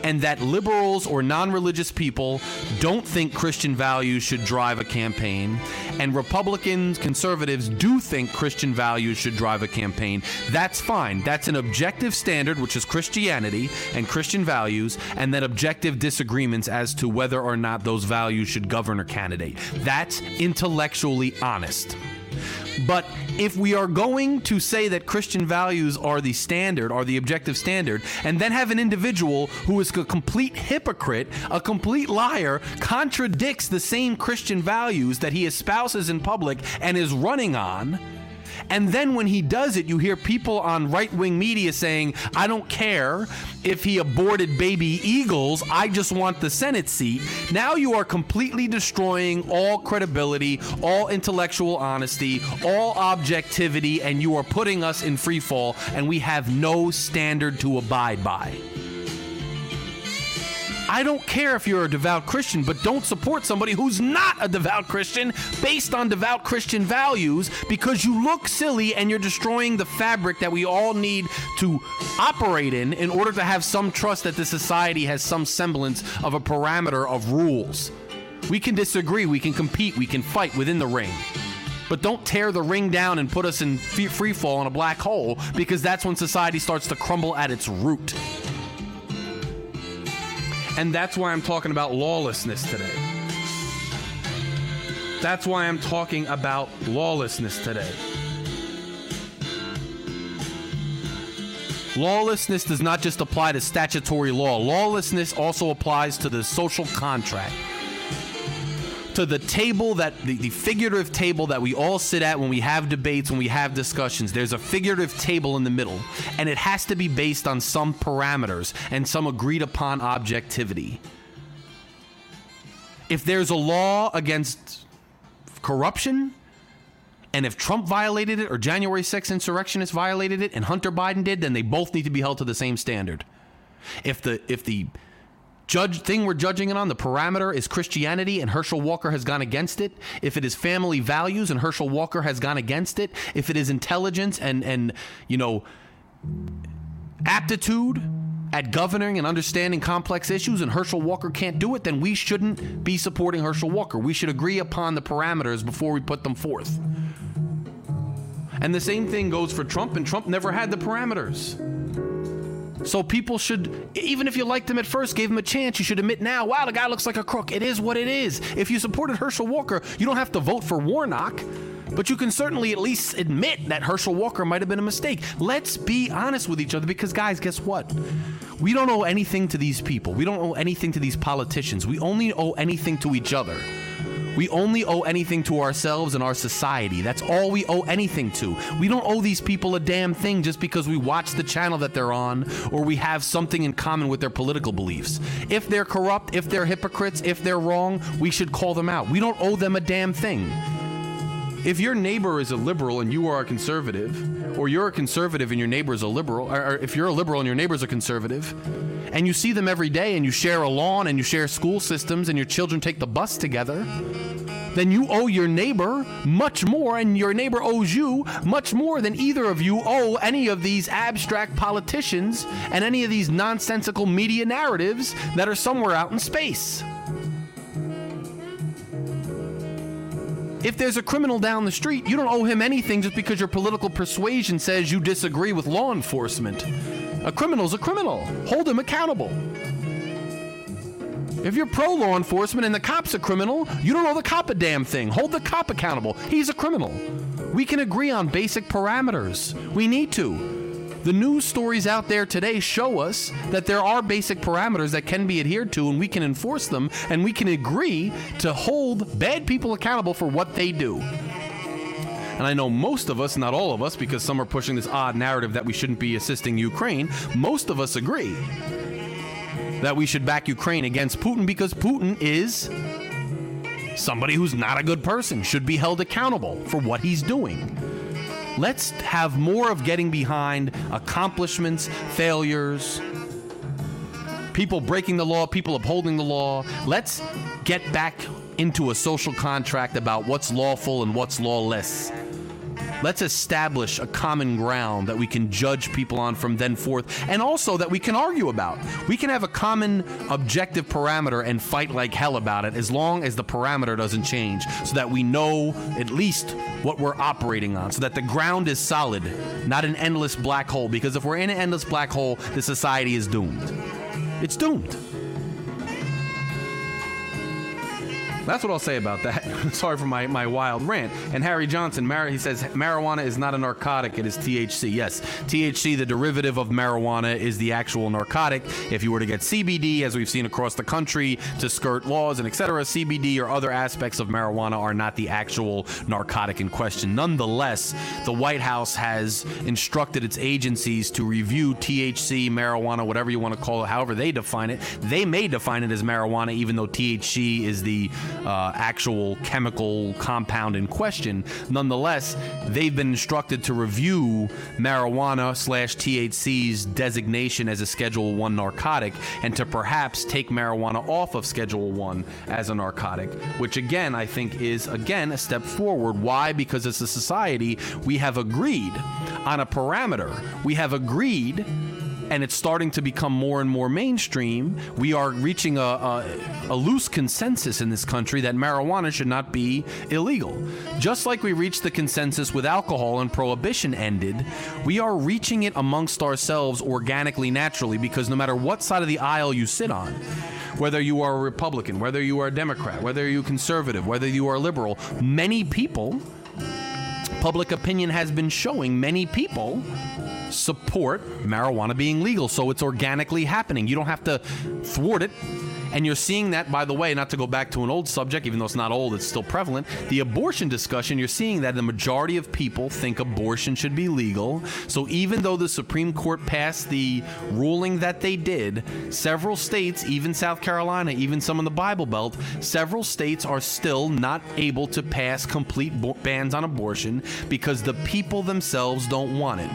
and that liberals or non-religious people don't think Christian values should drive a campaign, and Republicans, conservatives do think Christian values should drive a campaign. That's fine. That's an objective standard, which is Christianity and Christian values, and then objective disagreements as to whether or not those values should govern a candidate. That's intellectually honest. But if we are going to say that Christian values are the standard, are the objective standard, and then have an individual who is a complete hypocrite, a complete liar, contradicts the same Christian values that he espouses in public and is running on, and then when he does it, you hear people on right-wing media saying, I don't care if he aborted baby eagles, I just want the Senate seat. Now you are completely destroying all credibility, all intellectual honesty, all objectivity, and you are putting us in free fall, and we have no standard to abide by. I don't care if you're a devout Christian, but don't support somebody who's not a devout Christian based on devout Christian values, because you look silly and you're destroying the fabric that we all need to operate in in order to have some trust that the society has some semblance of a parameter of rules. We can disagree, we can compete, we can fight within the ring. But don't tear the ring down and put us in free fall in a black hole, because that's when society starts to crumble at its root. And that's why I'm talking about lawlessness today. That's why I'm talking about lawlessness today. Lawlessness does not just apply to statutory law. Lawlessness also applies to the social contract, to the table that the, the figurative table that we all sit at when we have debates, when we have discussions. There's a figurative table in the middle, and it has to be based on some parameters and some agreed upon objectivity. If there's a law against corruption, and if Trump violated it or January sixth insurrectionists violated it and Hunter Biden did, then they both need to be held to the same standard. If the if the Judge thing we're judging it on, the parameter is Christianity, and Herschel Walker has gone against it. If it is family values, and Herschel Walker has gone against it. If it is intelligence and, and you know, aptitude at governing and understanding complex issues, and Herschel Walker can't do it, then we shouldn't be supporting Herschel Walker. We should agree upon the parameters before we put them forth. And the same thing goes for Trump, and Trump never had the parameters. So people should, even if you liked him at first, gave him a chance, you should admit now, wow, the guy looks like a crook. It is what it is. If you supported Herschel Walker, you don't have to vote for Warnock, but you can certainly at least admit that Herschel Walker might have been a mistake. Let's be honest with each other, because, guys, guess what? We don't owe anything to these people. We don't owe anything to these politicians. We only owe anything to each other. We only owe anything to ourselves and our society. That's all we owe anything to. We don't owe these people a damn thing just because we watch the channel that they're on or we have something in common with their political beliefs. If they're corrupt, if they're hypocrites, if they're wrong, we should call them out. We don't owe them a damn thing. If your neighbor is a liberal and you are a conservative, or you're a conservative and your neighbor is a liberal, or if you're a liberal and your neighbor's a conservative, and you see them every day and you share a lawn and you share school systems and your children take the bus together, then you owe your neighbor much more, and your neighbor owes you much more than either of you owe any of these abstract politicians and any of these nonsensical media narratives that are somewhere out in space. If there's a criminal down the street, you don't owe him anything just because your political persuasion says you disagree with law enforcement. A criminal's a criminal. Hold him accountable. If you're pro-law enforcement and the cop's a criminal, you don't owe the cop a damn thing. Hold the cop accountable. He's a criminal. We can agree on basic parameters. We need to. The news stories out there today show us that there are basic parameters that can be adhered to, and we can enforce them, and we can agree to hold bad people accountable for what they do. And I know most of us, not all of us, because some are pushing this odd narrative that we shouldn't be assisting Ukraine, most of us agree that we should back Ukraine against Putin because Putin is somebody who's not a good person, should be held accountable for what he's doing. Let's have more of getting behind accomplishments, failures, people breaking the law, people upholding the law. Let's get back into a social contract about what's lawful and what's lawless. Let's establish a common ground that we can judge people on from then forth, and also that we can argue about. We can have a common objective parameter and fight like hell about it as long as the parameter doesn't change, so that we know at least what we're operating on, so that the ground is solid, not an endless black hole. Because if we're in an endless black hole, the society is doomed. It's doomed. That's what I'll say about that. Sorry for my, my wild rant. And Harry Johnson, Mar- he says, marijuana is not a narcotic. It is T H C. Yes, T H C, the derivative of marijuana, is the actual narcotic. If you were to get C B D, as we've seen across the country, to skirt laws and et cetera, C B D or other aspects of marijuana are not the actual narcotic in question. Nonetheless, the White House has instructed its agencies to review T H C, marijuana, whatever you want to call it, however they define it. They may define it as marijuana, even though T H C is the Uh, actual chemical compound in question. Nonetheless, they've been instructed to review marijuana slash T H C's designation as a Schedule I narcotic, and to perhaps take marijuana off of Schedule I as a narcotic, which again, I think is, again, a step forward. Why? Because as a society, we have agreed on a parameter. We have agreed, and it's starting to become more and more mainstream. We are reaching a, a, a loose consensus in this country that marijuana should not be illegal. Just like we reached the consensus with alcohol and prohibition ended, we are reaching it amongst ourselves organically, naturally, because no matter what side of the aisle you sit on, whether you are a Republican, whether you are a Democrat, whether you're conservative, whether you are liberal, many people, public opinion has been showing many people support marijuana being legal. So it's organically happening. You don't have to thwart it. And you're seeing that, by the way, not to go back to an old subject, even though it's not old, it's still prevalent. The abortion discussion, you're seeing that the majority of people think abortion should be legal. So even though the Supreme Court passed the ruling that they did, several states, even South Carolina, even some in the Bible Belt, several states are still not able to pass complete bo- bans on abortion because the people themselves don't want it.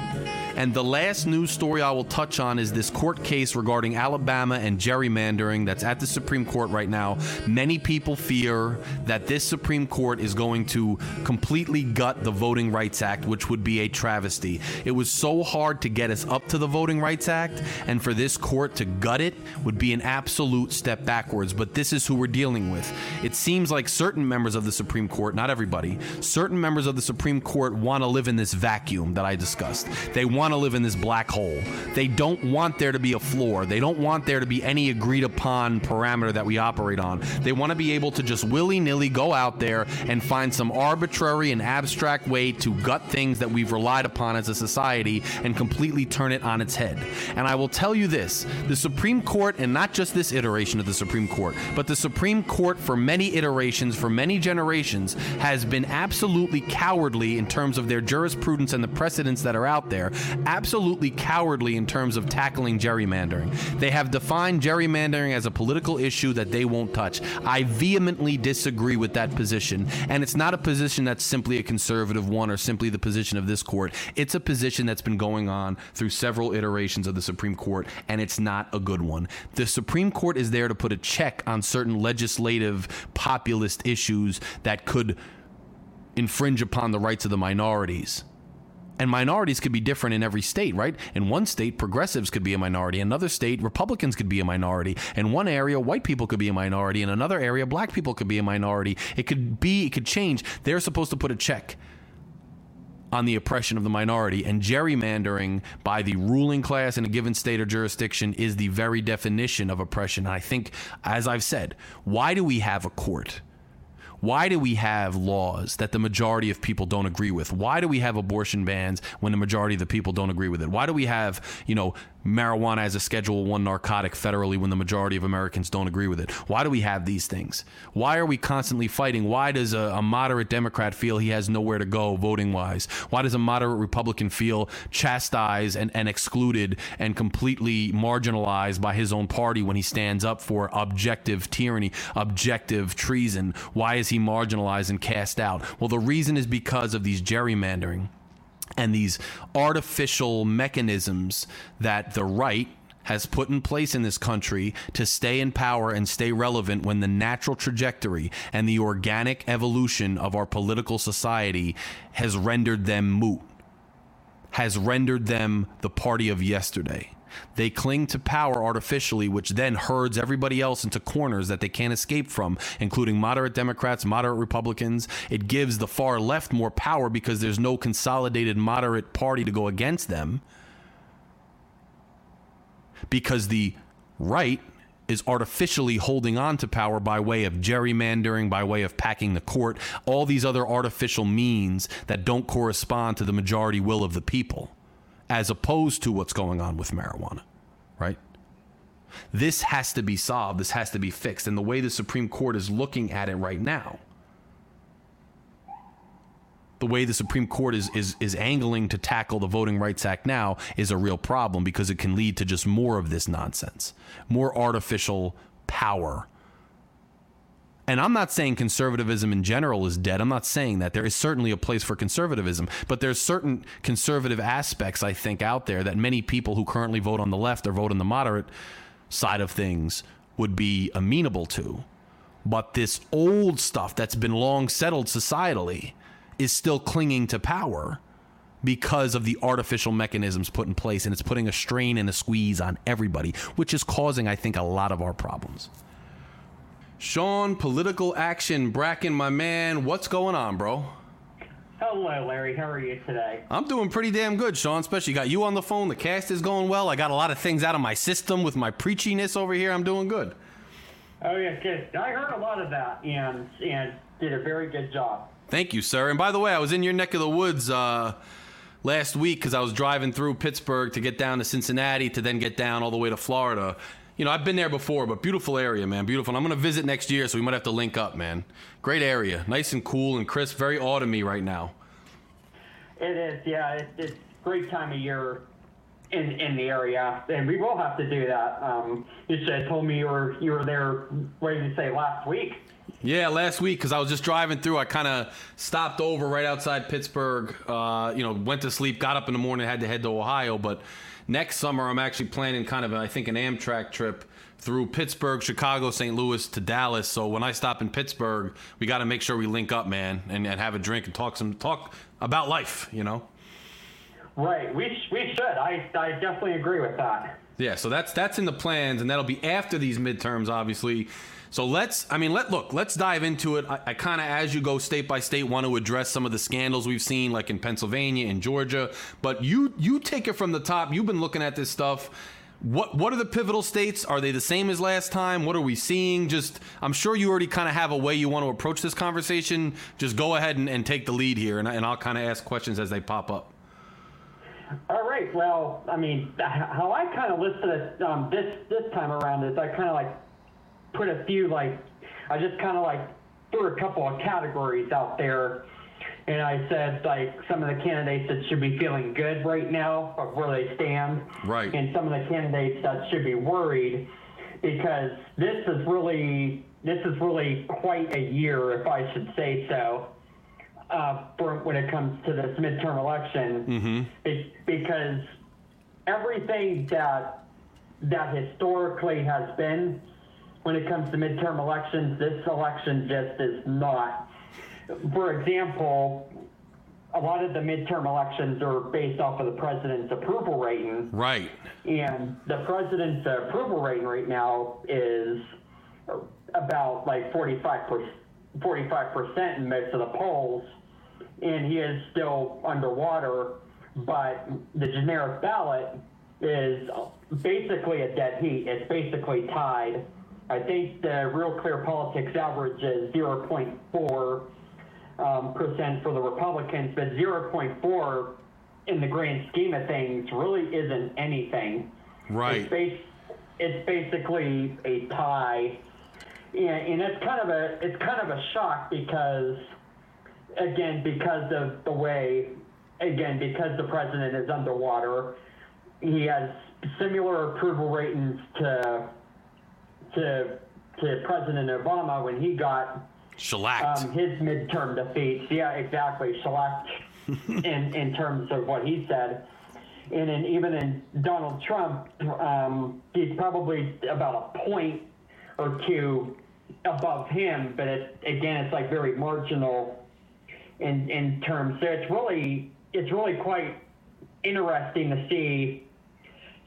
And the last news story I will touch on is this court case regarding Alabama and gerrymandering that's at the Supreme Court right now. Many people fear that this Supreme Court is going to completely gut the Voting Rights Act, which would be a travesty. It was so hard to get us up to the Voting Rights Act, and for this court to gut it would be an absolute step backwards. But this is who we're dealing with. It seems like certain members of the Supreme Court, not everybody, certain members of the Supreme Court want to live in this vacuum that I discussed. They want want to live in this black hole. They don't want there to be a floor. They don't want there to be any agreed upon parameter that we operate on. They want to be able to just willy-nilly go out there and find some arbitrary and abstract way to gut things that we've relied upon as a society and completely turn it on its head. And I will tell you this, the Supreme Court, and not just this iteration of the Supreme Court, but the Supreme Court for many iterations, for many generations, has been absolutely cowardly in terms of their jurisprudence and the precedents that are out there. Absolutely cowardly in terms of tackling gerrymandering. They have defined gerrymandering as a political issue that they won't touch. I vehemently disagree with that position, and it's not a position that's simply a conservative one or simply the position of this court. It's a position that's been going on through several iterations of the Supreme Court, and it's not a good one. The Supreme Court is there to put a check on certain legislative populist issues that could infringe upon the rights of the minorities. And minorities could be different in every state, right? In one state, progressives could be a minority. In another state, Republicans could be a minority. In one area, white people could be a minority. In another area, black people could be a minority. It could be, it could change. They're supposed to put a check on the oppression of the minority. And gerrymandering by the ruling class in a given state or jurisdiction is the very definition of oppression. And I think, as I've said, why do we have a court? Why do we have laws that the majority of people don't agree with? Why do we have abortion bans when the majority of the people don't agree with it? Why do we have, you know, marijuana as a Schedule One narcotic federally when the majority of Americans don't agree with it? Why do we have these things? Why are we constantly fighting? Why does a, a moderate Democrat feel he has nowhere to go voting-wise? Why does a moderate Republican feel chastised and, and excluded and completely marginalized by his own party when he stands up for objective tyranny, objective treason? Why is he marginalized and cast out? Well, the reason is because of these gerrymandering and these artificial mechanisms that the right has put in place in this country to stay in power and stay relevant when the natural trajectory and the organic evolution of our political society has rendered them moot, has rendered them the party of yesterday. They cling to power artificially, which then herds everybody else into corners that they can't escape from, including moderate Democrats, moderate Republicans. It gives the far left more power because there's no consolidated moderate party to go against them, because the right is artificially holding on to power by way of gerrymandering, by way of packing the court, all these other artificial means that don't correspond to the majority will of the people, as opposed to what's going on with marijuana, right? This has to be solved. This has to be fixed. And the way the Supreme Court is looking at it right now, the way the Supreme Court is, is, is angling to tackle the Voting Rights Act now is a real problem, because it can lead to just more of this nonsense, more artificial power. And I'm not saying conservatism in general is dead. I'm not saying that. There is certainly a place for conservatism, but there's certain conservative aspects, I think, out there that many people who currently vote on the left or vote on the moderate side of things would be amenable to. But this old stuff that's been long settled societally is still clinging to power because of the artificial mechanisms put in place, and it's putting a strain and a squeeze on everybody, which is causing, I think, a lot of our problems. Sean, political action, Bracken, my man, what's going on, bro? Hello, Larry. How are you today? I'm doing pretty damn good, Sean, especially got you on the phone. The cast is going well. I got a lot of things out of my system with my preachiness over here. I'm doing good. Oh, yeah, good. I heard a lot of that and and did a very good job. Thank you, sir. And by the way, I was in your neck of the woods uh, last week because I was driving through Pittsburgh to get down to Cincinnati to then get down all the way to Florida. You know, I've been there before, but beautiful area, man. Beautiful. And I'm going to visit next year, so we might have to link up, man. Great area. Nice and cool and crisp. Very autumny right now. It is, yeah. It's, it's great time of year in in the area, and we will have to do that. Um, you said, told me you were, you were there, what did you say, last week? Yeah, last week, because I was just driving through. I kind of stopped over right outside Pittsburgh, uh, you know, went to sleep, got up in the morning, had to head to Ohio, but next summer, I'm actually planning kind of, I think, an Amtrak trip through Pittsburgh, Chicago, Saint Louis to Dallas. So when I stop in Pittsburgh, we got to make sure we link up, man, and, and have a drink and talk some talk about life, you know? Right. We we should. I I definitely agree with that. Yeah. So that's that's in the plans, and that'll be after these midterms, obviously. So let's, I mean, let look, let's dive into it. I, I kind of, as you go state by state, want to address some of the scandals we've seen, like in Pennsylvania and Georgia. But you you take it from the top. You've been looking at this stuff. What what are the pivotal states? Are they the same as last time? What are we seeing? Just, I'm sure you already kind of have a way you want to approach this conversation. Just go ahead and, and take the lead here, and, and I'll kind of ask questions as they pop up. All right. Well, I mean, how I kind of listed it um, this, this time around is I kind of like, put a few, like, I just kind of like threw a couple of categories out there, and I said, like, some of the candidates that should be feeling good right now of where they stand, right, and some of the candidates that should be worried, because this is really this is really quite a year, if I should say so, uh, for when it comes to this midterm election, mm-hmm. It's because everything that that historically has been. When it comes to midterm elections, this election just is not. For example, a lot of the midterm elections are based off of the president's approval rating. Right. And the president's approval rating right now is about like forty-five percent in most of the polls, and he is still underwater, but the generic ballot is basically a dead heat. It's basically tied. I think the Real Clear Politics average is zero point four Um, percent for the Republicans, but zero point four in the grand scheme of things really isn't anything. Right. It's, bas- it's basically a tie, and, and it's kind of a it's kind of a shock because, again, because of the way, again, because the president is underwater, he has similar approval ratings to to to President Obama when he got. Shellacked. Um, his midterm defeats. Yeah, exactly. Shellacked in, in terms of what he said. And in, even in Donald Trump, um, he's probably about a point or two above him. But it, again, it's like very marginal in, in terms. So it's really, it's really quite interesting to see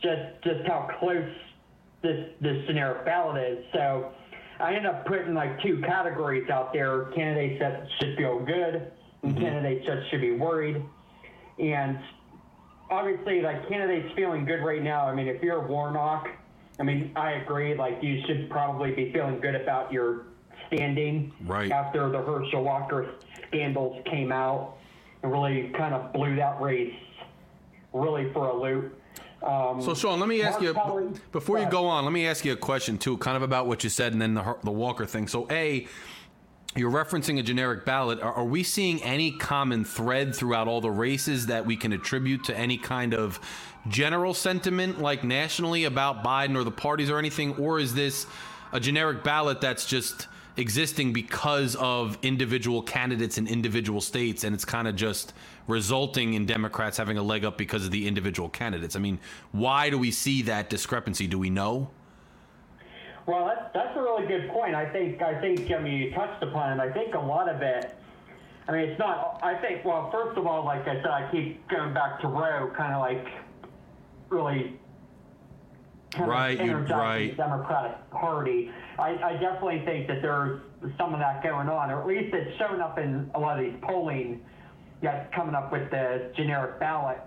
just just how close this, this generic ballot is. So I end up putting like two categories out there: candidates that should feel good and mm-hmm. candidates that should be worried. And obviously, like, candidates feeling good right now. I mean, if you're Warnock, I mean, I agree. Like, you should probably be feeling good about your standing right after the Herschel Walker scandals came out and really kind of blew that race really for a loop. Um, so, Sean, let me ask you, Kelly, before you go on, let me ask you a question, too, kind of about what you said and then the, the Walker thing. So, A, you're referencing a generic ballot. Are, are we seeing any common thread throughout all the races that we can attribute to any kind of general sentiment, like nationally, about Biden or the parties or anything? Or is this a generic ballot that's just existing because of individual candidates in individual states, and it's kind of just resulting in Democrats having a leg up because of the individual candidates? I mean, why do we see that discrepancy? Do we know? Well, that's, that's a really good point. I think, I think, I mean, you touched upon it. I think a lot of it, I mean, it's not, I think, well, first of all, like I said, I keep going back to Roe, kind of like really kind right, of energizing right. the Democratic Party. I, I definitely think that there's some of that going on, or at least it's shown up in a lot of these polling that's coming up with the generic ballot.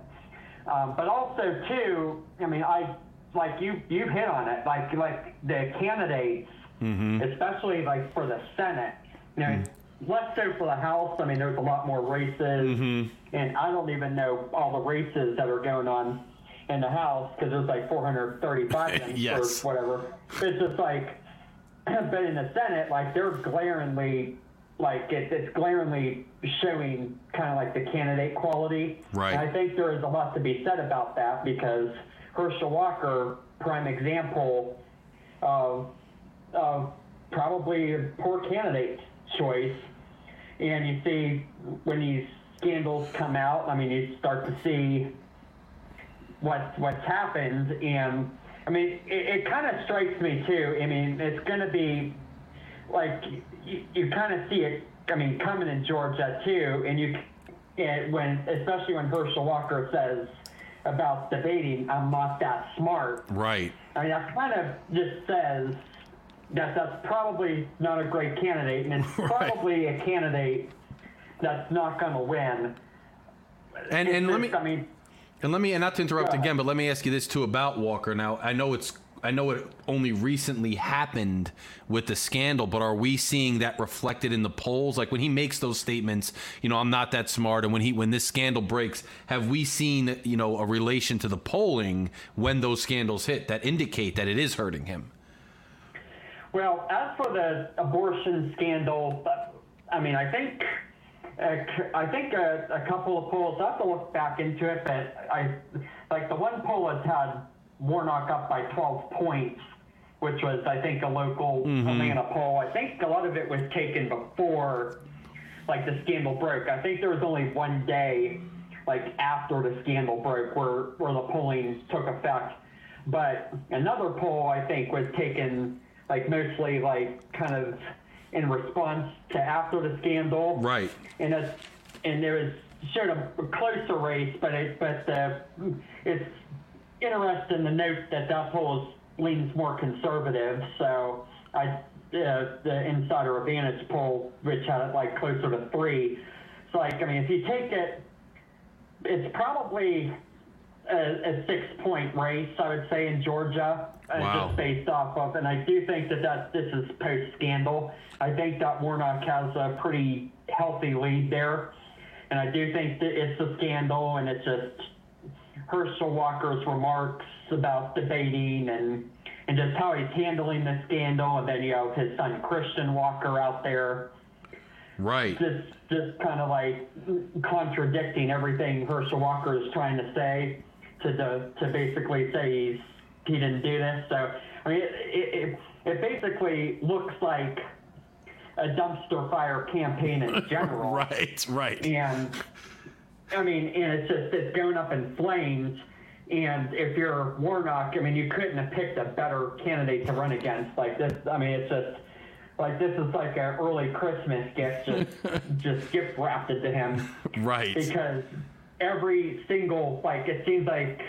Um, but also, too, I mean, I like you you hit on it, like like the candidates, mm-hmm. especially like for the Senate. You know, mm-hmm. less so for the House. I mean, there's a lot more races, mm-hmm. and I don't even know all the races that are going on in the House because there's like four hundred thirty-five yes. or whatever. It's just like. But in the Senate, like, they're glaringly, like, it, it's glaringly showing kind of like the candidate quality. Right. And I think there is a lot to be said about that because Herschel Walker, prime example of, of probably a poor candidate choice. And you see when these scandals come out, I mean, you start to see what what's happened. And I mean, it, it kind of strikes me, too. I mean, it's going to be, like, you, you kind of see it, I mean, coming in Georgia, too. And you, it, when, especially when Herschel Walker says about debating, I'm not that smart. Right. I mean, that kind of just says that that's probably not a great candidate, and it's probably right. a candidate that's not going to win. And, and let me... I mean, And let me, and not to interrupt yeah. again, but let me ask you this too about Walker. Now, I know it's, I know it only recently happened with the scandal, but are we seeing that reflected in the polls? Like when he makes those statements, you know, I'm not that smart. And when he, when this scandal breaks, have we seen, you know, a relation to the polling when those scandals hit that indicate that it is hurting him? Well, as for the abortion scandal, I mean, I think. I think a, a couple of polls, I have to look back into it, but I like the one poll has had Warnock up by twelve points, which was, I think, a local mm-hmm. Atlanta poll. I think a lot of it was taken before, like, the scandal broke. I think there was only one day, like, after the scandal broke where, where the polling took effect. But another poll, I think, was taken, like, mostly, like, kind of in response to after the scandal. Right. And, and there was showed a closer race, but it, but uh, it's interesting to note that that poll leans more conservative. So I uh, the Insider Advantage poll, which had it like closer to three. It's like, I mean, if you take it, it's probably a, a six-point race, I would say, in Georgia, uh, wow. just based off of. And I do think that that this is post-scandal. I think that Warnock has a pretty healthy lead there. And I do think that it's a scandal, and it's just Herschel Walker's remarks about debating and, and just how he's handling the scandal. And then, you know, his son Christian Walker out there. Right. Just just kind of like contradicting everything Herschel Walker is trying to say to the, to basically say he's, he didn't do this. So, I mean, it, it, it basically looks like a dumpster fire campaign in general. Right, right. And I mean, and it's just, it's going up in flames. And if you're Warnock, I mean, you couldn't have picked a better candidate to run against. Like this, I mean, it's just like, this is like an early Christmas gift, just, just gift wrapped it to him. Right. Because every single, like, it seems like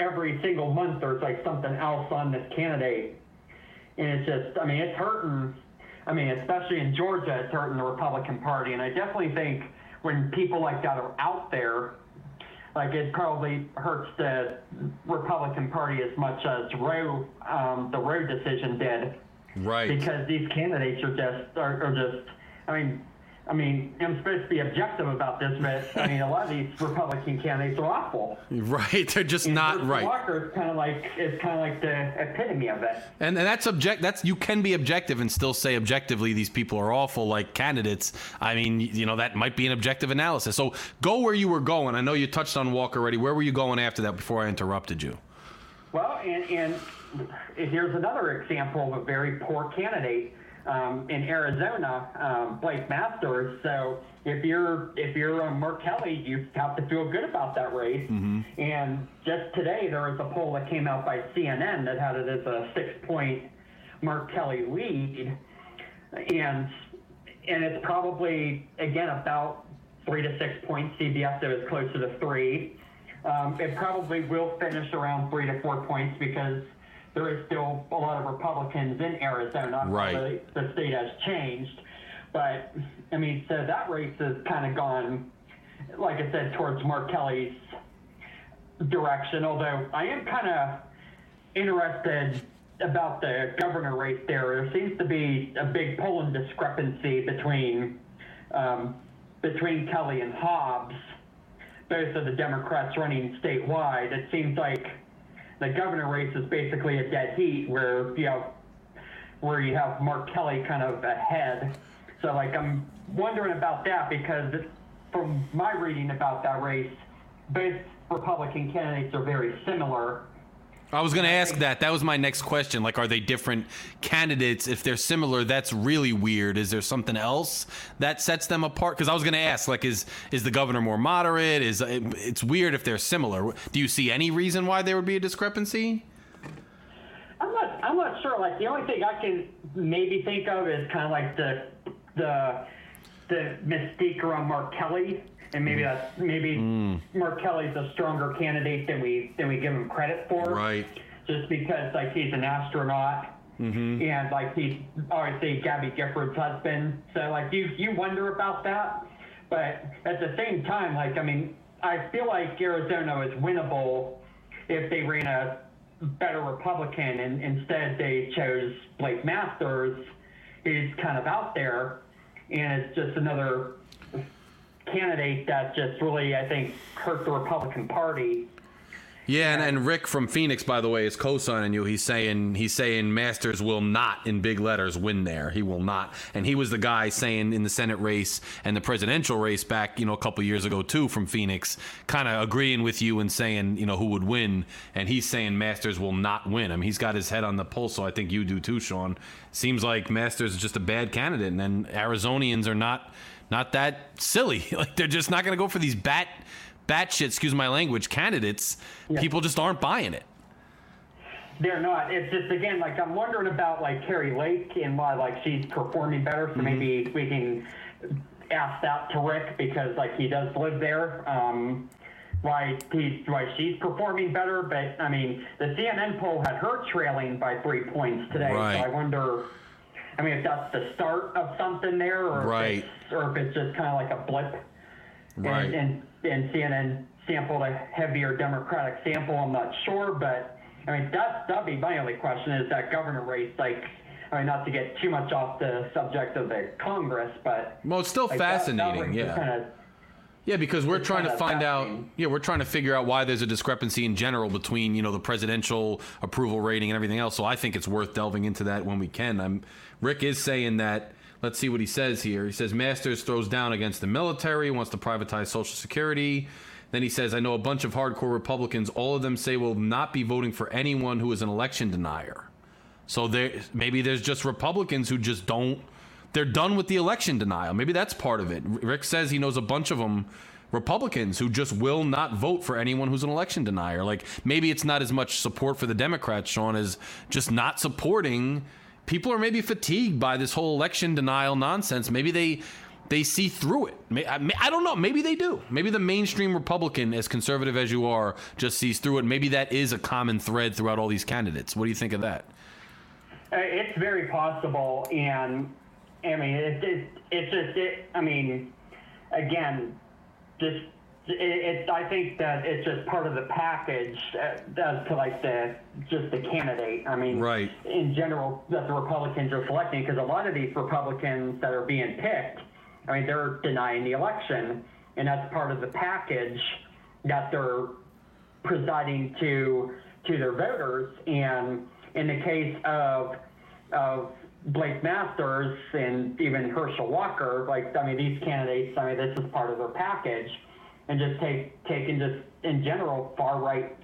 every single month there's like something else on this candidate. And it's just, I mean, it's hurting. I mean, especially in Georgia, it's hurting the Republican Party. And I definitely think when people like that are out there, like, it probably hurts the Republican Party as much as Roe, um, the Roe decision did. Right. Because these candidates are just, are, are just, I mean, I mean, I'm supposed to be objective about this, but I mean, a lot of these Republican candidates are awful. Right, they're just and not Herschel right. Walker is kind of like, it's kind of like the epitome of it. And, and that's object. That's you can be objective and still say objectively these people are awful, like candidates. I mean, you know, that might be an objective analysis. So go where you were going. I know you touched on Walker already. Where were you going after that? Before I interrupted you. Well, and, and here's another example of a very poor candidate. Um, in Arizona, um, Blake Masters. So if you're if you're um, Mark Kelly, you have to feel good about that race. Mm-hmm. And just today, there was a poll that came out by C N N that had it as a six-point Mark Kelly lead, and and it's probably again about three to six points. C B S is closer to three. Um, it probably will finish around three to four points because there is still a lot of Republicans in Arizona. Right. The, the state has changed. But, I mean, so that race has kind of gone, like I said, towards Mark Kelly's direction, although I am kind of interested about the governor race there. There seems to be a big polling discrepancy between, um, between Kelly and Hobbs, both of the Democrats running statewide. It seems like the governor race is basically a dead heat, where you know, where you have Mark Kelly kind of ahead. So, like, I'm wondering about that because, from my reading about that race, both Republican candidates are very similar. I was going to ask that. That was my next question. Like, are they different candidates? If they're similar, that's really weird. Is there something else that sets them apart? Because I was going to ask, like, is is the governor more moderate? Is it, it's weird if they're similar. Do you see any reason why there would be a discrepancy? I'm not. I'm not sure. Like, the only thing I can maybe think of is kind of like the the the mystique around Mark Kelly. And maybe that's maybe mm. Mark Kelly's a stronger candidate than we than we give him credit for. Right. Just because like he's an astronaut, mm-hmm. and like he's obviously Gabby Gifford's husband. So like you you wonder about that, but at the same time, like I mean, I feel like Arizona is winnable if they ran a better Republican, and instead they chose Blake Masters, who's kind of out there, and it's just another candidate that just really, I think, hurt the Republican Party. Yeah, and, and Rick from Phoenix, by the way, is co-signing you. He's saying he's saying Masters will not, in big letters, win there. He will not. And he was the guy saying in the Senate race and the presidential race back, you know, a couple years ago too, from Phoenix, kind of agreeing with you and saying, you know, who would win. And he's saying Masters will not win. I mean, he's got his head on the pulse, so I think you do too, Sean. Seems like Masters is just a bad candidate, and then Arizonians are not. Not that silly. Like they're just not going to go for these bat, batshit, excuse my language, candidates. Yeah. People just aren't buying it. They're not. It's just again, like I'm wondering about like Carrie Lake and why like she's performing better. So mm-hmm. maybe we can asked out to Rick because, like, he does live there. Um, why he, why she's performing better, but I mean, the C N N poll had her trailing by three points today. Right. So I wonder. I mean, if that's the start of something there, or right. if it's, or if it's just kind of like a blip. Right. And, and and C N N sampled a heavier Democratic sample. I'm not sure, but I mean, that's that'd be my only question is that governor race, like. I mean, not to get too much off the subject of the Congress, but... Well, it's still like fascinating, that, that yeah. Kind of, yeah, because we're trying to find out... Yeah, we're trying to figure out why there's a discrepancy in general between, you know, the presidential approval rating and everything else. So I think it's worth delving into that when we can. I'm Rick is saying that... Let's see what he says here. He says, Masters throws down against the military, wants to privatize Social Security. Then he says, I know a bunch of hardcore Republicans. All of them say we'll not be voting for anyone who is an election denier. So there, maybe there's just Republicans who just don't, they're done with the election denial. Maybe that's part of it. Rick says he knows a bunch of them, Republicans, who just will not vote for anyone who's an election denier. Like, maybe it's not as much support for the Democrats, Sean, as just not supporting. People are maybe fatigued by this whole election denial nonsense. Maybe they... They see through it. I don't know. Maybe they do. Maybe the mainstream Republican, as conservative as you are, just sees through it. Maybe that is a common thread throughout all these candidates. What do you think of that? It's very possible. And, I mean, it's it, it's just, it, I mean, again, just, it, it, I think that it's just part of the package as to, like, the just the candidate. I mean, right. in general, that the Republicans are selecting, because a lot of these Republicans that are being picked, I mean, they're denying the election, and that's part of the package that they're presenting to to their voters. And in the case of of Blake Masters and even Herschel Walker, like, I mean, these candidates, I mean, this is part of their package, and just take taking just in general far right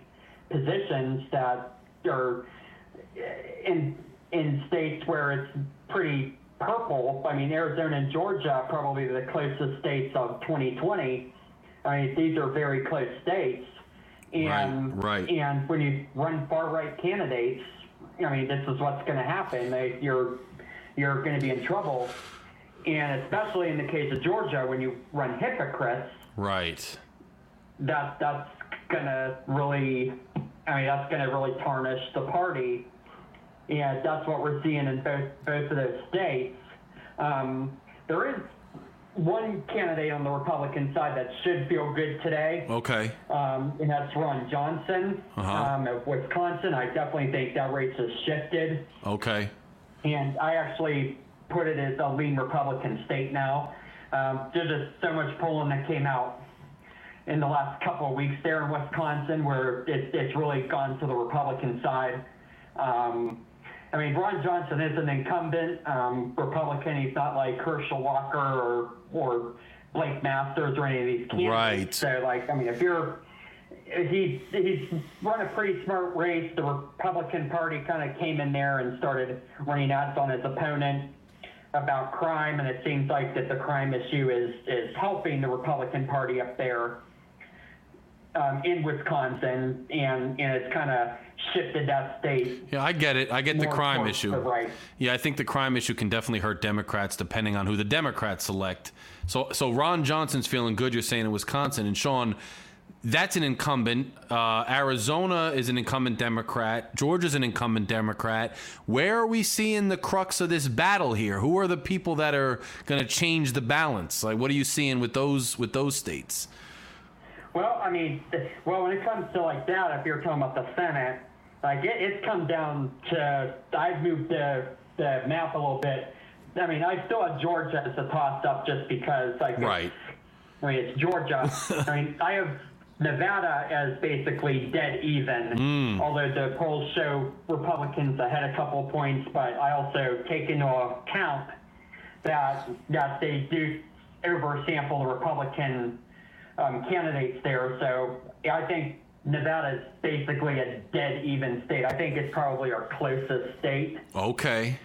positions that are in in states where it's pretty. Purple. I mean, Arizona and Georgia are probably the closest states of twenty twenty. I mean, these are very close states, and right, right. and when you run far right candidates, I mean, this is what's going to happen. They, you're you're going to be in trouble, and especially in the case of Georgia, when you run hypocrites, right? That that's going to really, I mean, that's going to really tarnish the party. Yeah, that's what we're seeing in both both of those states. Um, there is one candidate on the Republican side that should feel good today. Okay. Um, and that's Ron Johnson uh-huh. um, of Wisconsin. I definitely think that race has shifted. Okay. And I actually put it as a lean Republican state now. Um, there's just so much polling that came out in the last couple of weeks there in Wisconsin where it, it's really gone to the Republican side. Um, I mean, Ron Johnson is an incumbent um, Republican. He's not like Herschel Walker or or Blake Masters or any of these candidates. Right. So, like, I mean, if you're he he's run a pretty smart race. The Republican Party kind of came in there and started running ads on his opponent about crime, and it seems like that the crime issue is is helping the Republican Party up there. Um, in Wisconsin, and, and it's kind of shifted that state. Yeah, I get it. I get the crime issue. Right. Yeah, I think the crime issue can definitely hurt Democrats depending on who the Democrats select. So, so Ron Johnson's feeling good, you're saying, in Wisconsin. And, Sean, that's an incumbent. Uh, Arizona is an incumbent Democrat. Georgia's an incumbent Democrat. Where are we seeing the crux of this battle here? Who are the people that are going to change the balance? Like, what are you seeing with those with those states? Well, I mean, well, when it comes to like that, if you're talking about the Senate, like it, it's come down to, I've moved the, the map a little bit. I mean, I still have Georgia as a toss-up just because, like, right. I mean, it's Georgia. I mean, I have Nevada as basically dead even, mm. although the polls show Republicans ahead a couple of points, but I also take into account that, that they do oversample the Republican Um, candidates there, so I think Nevada is basically a dead even state. I think it's probably our closest state. Okay.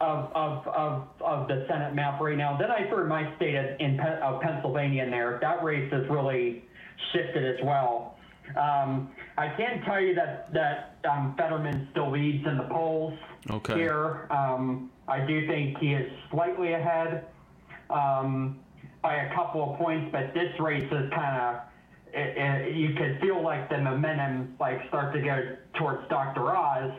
Of of of, of the Senate map right now. Then I threw my state in of Pennsylvania in there. That race has really shifted as well. Um, I can tell you that that um, Fetterman still leads in the polls. Okay. Here, um, I do think he is slightly ahead. Um, by a couple of points, but this race is kind of, it, it, you can feel like the momentum like start to go towards Doctor Oz,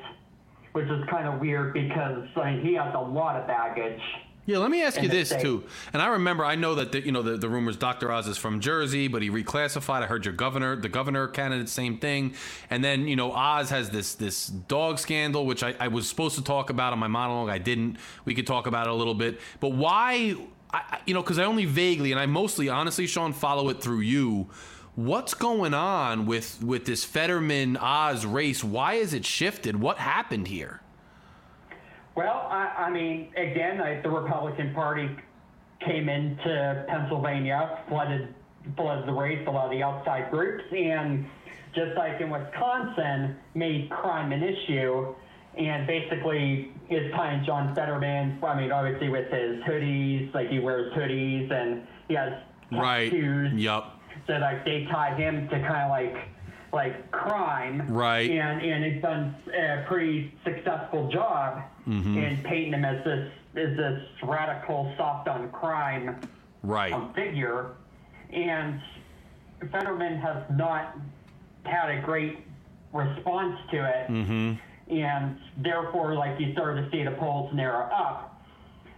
which is kind of weird because I mean, he has a lot of baggage. Yeah, let me ask you this, too. And I remember, I know that, the, you know, the, the rumors Doctor Oz is from Jersey, but he reclassified. I heard your governor, the governor candidate, same thing. And then, you know, Oz has this this dog scandal, which I, I was supposed to talk about on my monologue. I didn't. We could talk about it a little bit. But why, I, you know, because I only vaguely, and I mostly, honestly, Sean, follow it through you. What's going on with, with this Fetterman-Oz race? Why has it shifted? What happened here? Well, I, I mean, again, I, the Republican Party came into Pennsylvania, flooded, flooded the race, a lot of the outside groups, and just like in Wisconsin, made crime an issue, and basically is tying John Fetterman, I mean, obviously with his hoodies, like he wears hoodies, and he has tattoos. Right, yep. So, like, they tie him to kind of, like, like crime, right? And and it's done a pretty successful job mm-hmm. in painting him as this as this radical soft on crime, right? Um, figure, and Fetterman has not had a great response to it, mm-hmm. and therefore, like you started to see the polls narrow up.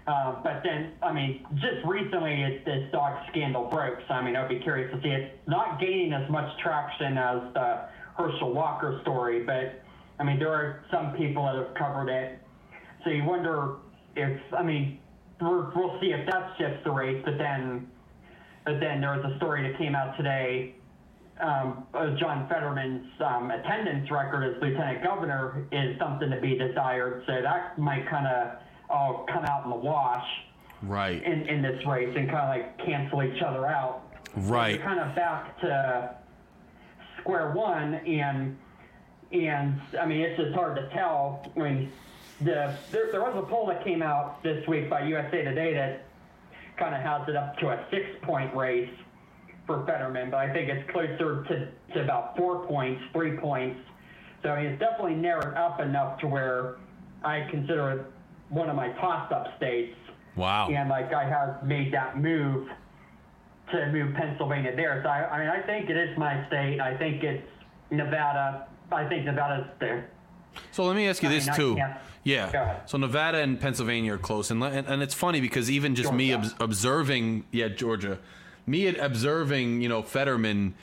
Uh, but then, I mean, just recently it, this dog scandal broke, so I mean, I'd be curious to see it. Not gaining as much traction as the Herschel Walker story, but I mean, there are some people that have covered it. So you wonder if, I mean, we're, we'll see if that shifts the race, but then, but then there was a story that came out today um, of John Fetterman's um, attendance record as lieutenant governor is something to be desired, so that might kind of all come out in the wash, right? In, in this race, and kind of like cancel each other out, right? So kind of back to square one, and and I mean it's just hard to tell. I mean, the there, there was a poll that came out this week by U S A Today that kind of has it up to a six-point race for Fetterman, but I think it's closer to, to about four points, three points. So I mean, it's definitely narrowed up enough to where I consider it one of my toss-up states. Wow. And, like, I have made that move to move Pennsylvania there. So, I, I mean, I think it is my state. I think it's Nevada. I think Nevada's there. So let me ask you I this, mean, too. Yeah. So Nevada and Pennsylvania are close. And and, and it's funny because even just Georgia. me ob- observing, yeah, Georgia, me observing, you know, Fetterman,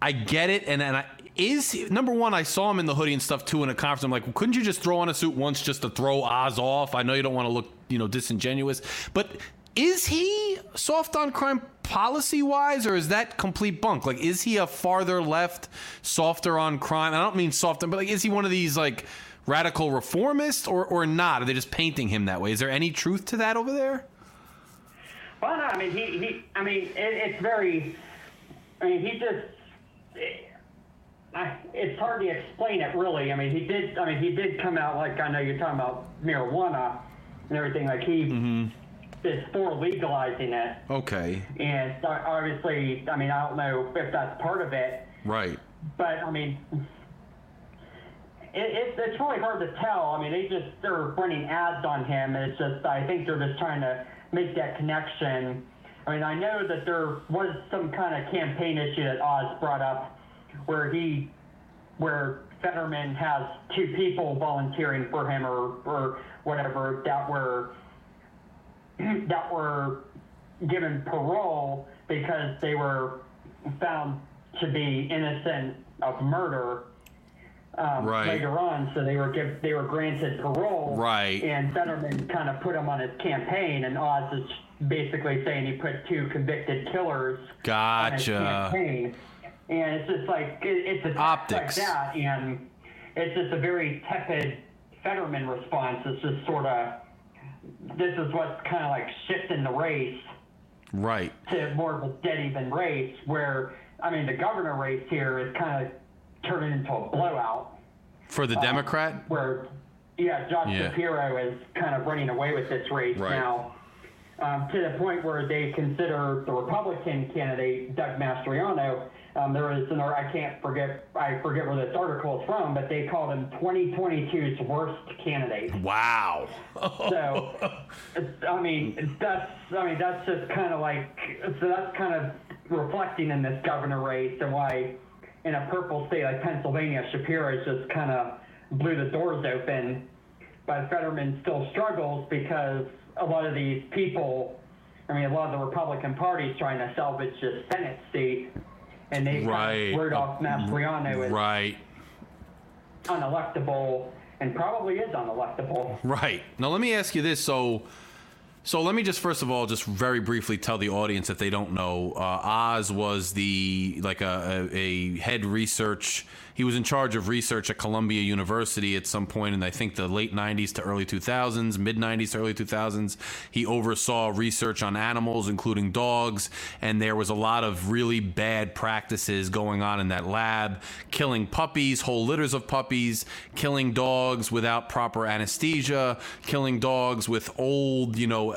I get it, and, and I... Is he, number one, I saw him in the hoodie and stuff, too, in a conference. I'm like, well, couldn't you just throw on a suit once just to throw Oz off? I know you don't want to look, you know, disingenuous. But is he soft on crime policy-wise, or is that complete bunk? Like, is he a farther left, softer on crime? I don't mean softer, but, like, is he one of these, like, radical reformists or, or not? Are they just painting him that way? Is there any truth to that over there? Well, no, I mean, he, he I mean, it, it's very, I mean, he just... It, I, it's hard to explain it really. I mean, he did. I mean, he did come out like I know you're talking about marijuana and everything. Like he mm-hmm. is for legalizing it. Okay. And obviously, I mean, I don't know if that's part of it. Right. But I mean, it, it, it's really hard to tell. I mean, they just they're running ads on him. It's just I think they're just trying to make that connection. I mean, I know that there was some kind of campaign issue that Oz brought up, where he, where Fetterman has two people volunteering for him or, or whatever that were that were given parole because they were found to be innocent of murder um, right. later on, so they were give, they were granted parole. Right. And Fetterman kind of put him on his campaign, and Oz is basically saying he put two convicted killers gotcha. on his campaign. And it's just like, it, it's a optics like that, and it's just a very tepid Fetterman response. It's just sort of, this is what's kind of like shifting the race. Right. To more of a dead even race where, I mean, the governor race here is kind of turning into a blowout. For the um, Democrat? Where, yeah, Josh yeah. Shapiro is kind of running away with this race right. now. Um, to the point where they consider the Republican candidate, Doug Mastriano, Um, there was an, I can't forget, I forget where this article is from, but they called him twenty twenty-two's worst candidate. Wow. So, I mean, that's, I mean, that's just kind of like, so that's kind of reflecting in this governor race and why in a purple state like Pennsylvania, Shapiro's just kind of blew the doors open, but Fetterman still struggles because a lot of these people, I mean, a lot of the Republican Party's trying to salvage this Senate seat, and they've right. got word off Mastriano is right. unelectable and probably is unelectable. Right. Now, let me ask you this. So, so let me just, first of all, just very briefly tell the audience if they don't know, uh, Oz was the, like a, a, a head research, he was in charge of research at Columbia University at some point in, I think, the late nineties to early two thousands, mid-nineties to early two thousands. He oversaw research on animals, including dogs, and there was a lot of really bad practices going on in that lab, killing puppies, whole litters of puppies, killing dogs without proper anesthesia, killing dogs with old, you know, Uh,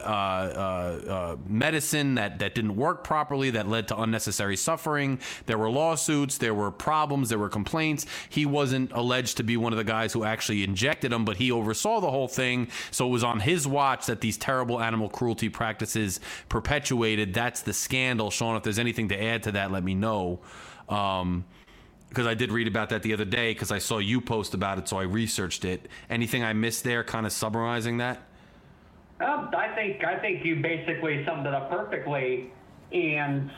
uh, uh, medicine that, that didn't work properly, that led to unnecessary suffering. There were lawsuits, there were problems, there were complaints. He wasn't alleged to be one of the guys who actually injected them, but he oversaw the whole thing. So it was on his watch that these terrible animal cruelty practices perpetuated. That's the scandal. Sean, if there's anything to add to that, let me know. Um, because I did read about that the other day because I saw you post about it, so I researched it. Anything I missed there, kind of summarizing that? Um, I think I think you basically summed it up perfectly, and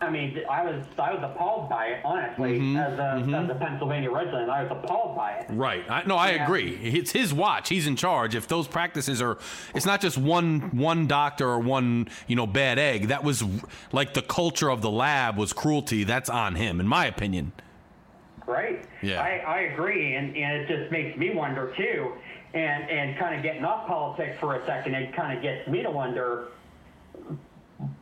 I mean I was I was appalled by it, honestly. Mm-hmm, as a mm-hmm. as a Pennsylvania resident, I was appalled by it. Right. I, no, I yeah. agree. It's his watch. He's in charge. If those practices are, it's not just one one doctor or one you know bad egg. That was like the culture of the lab was cruelty. That's on him, in my opinion. Right. Yeah. I, I agree, and, and it just makes me wonder too. And and kind of getting off politics for a second, it kind of gets me to wonder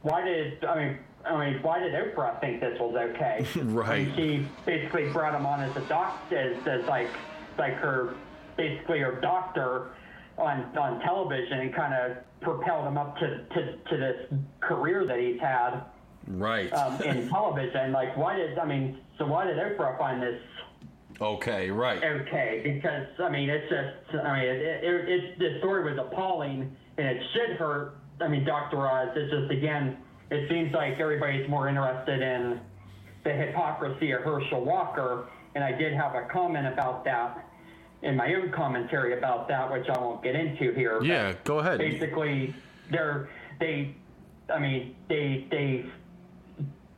why did I mean I mean why did Oprah think this was okay? Right. And she basically brought him on as a doctor, as, as like like her basically her doctor on on television, and kind of propelled him up to to, to this career that he's had. Right. Um, in television, like why did I mean so why did Oprah find this? Okay, right. Okay, because, I mean, it's just, I mean, it, it, it, the story was appalling, and it should hurt, I mean, Doctor Oz. It's just, again, it seems like everybody's more interested in the hypocrisy of Herschel Walker, and I did have a comment about that in my own commentary about that, which I won't get into here. Yeah, go ahead. Basically, they're, they, I mean, they, they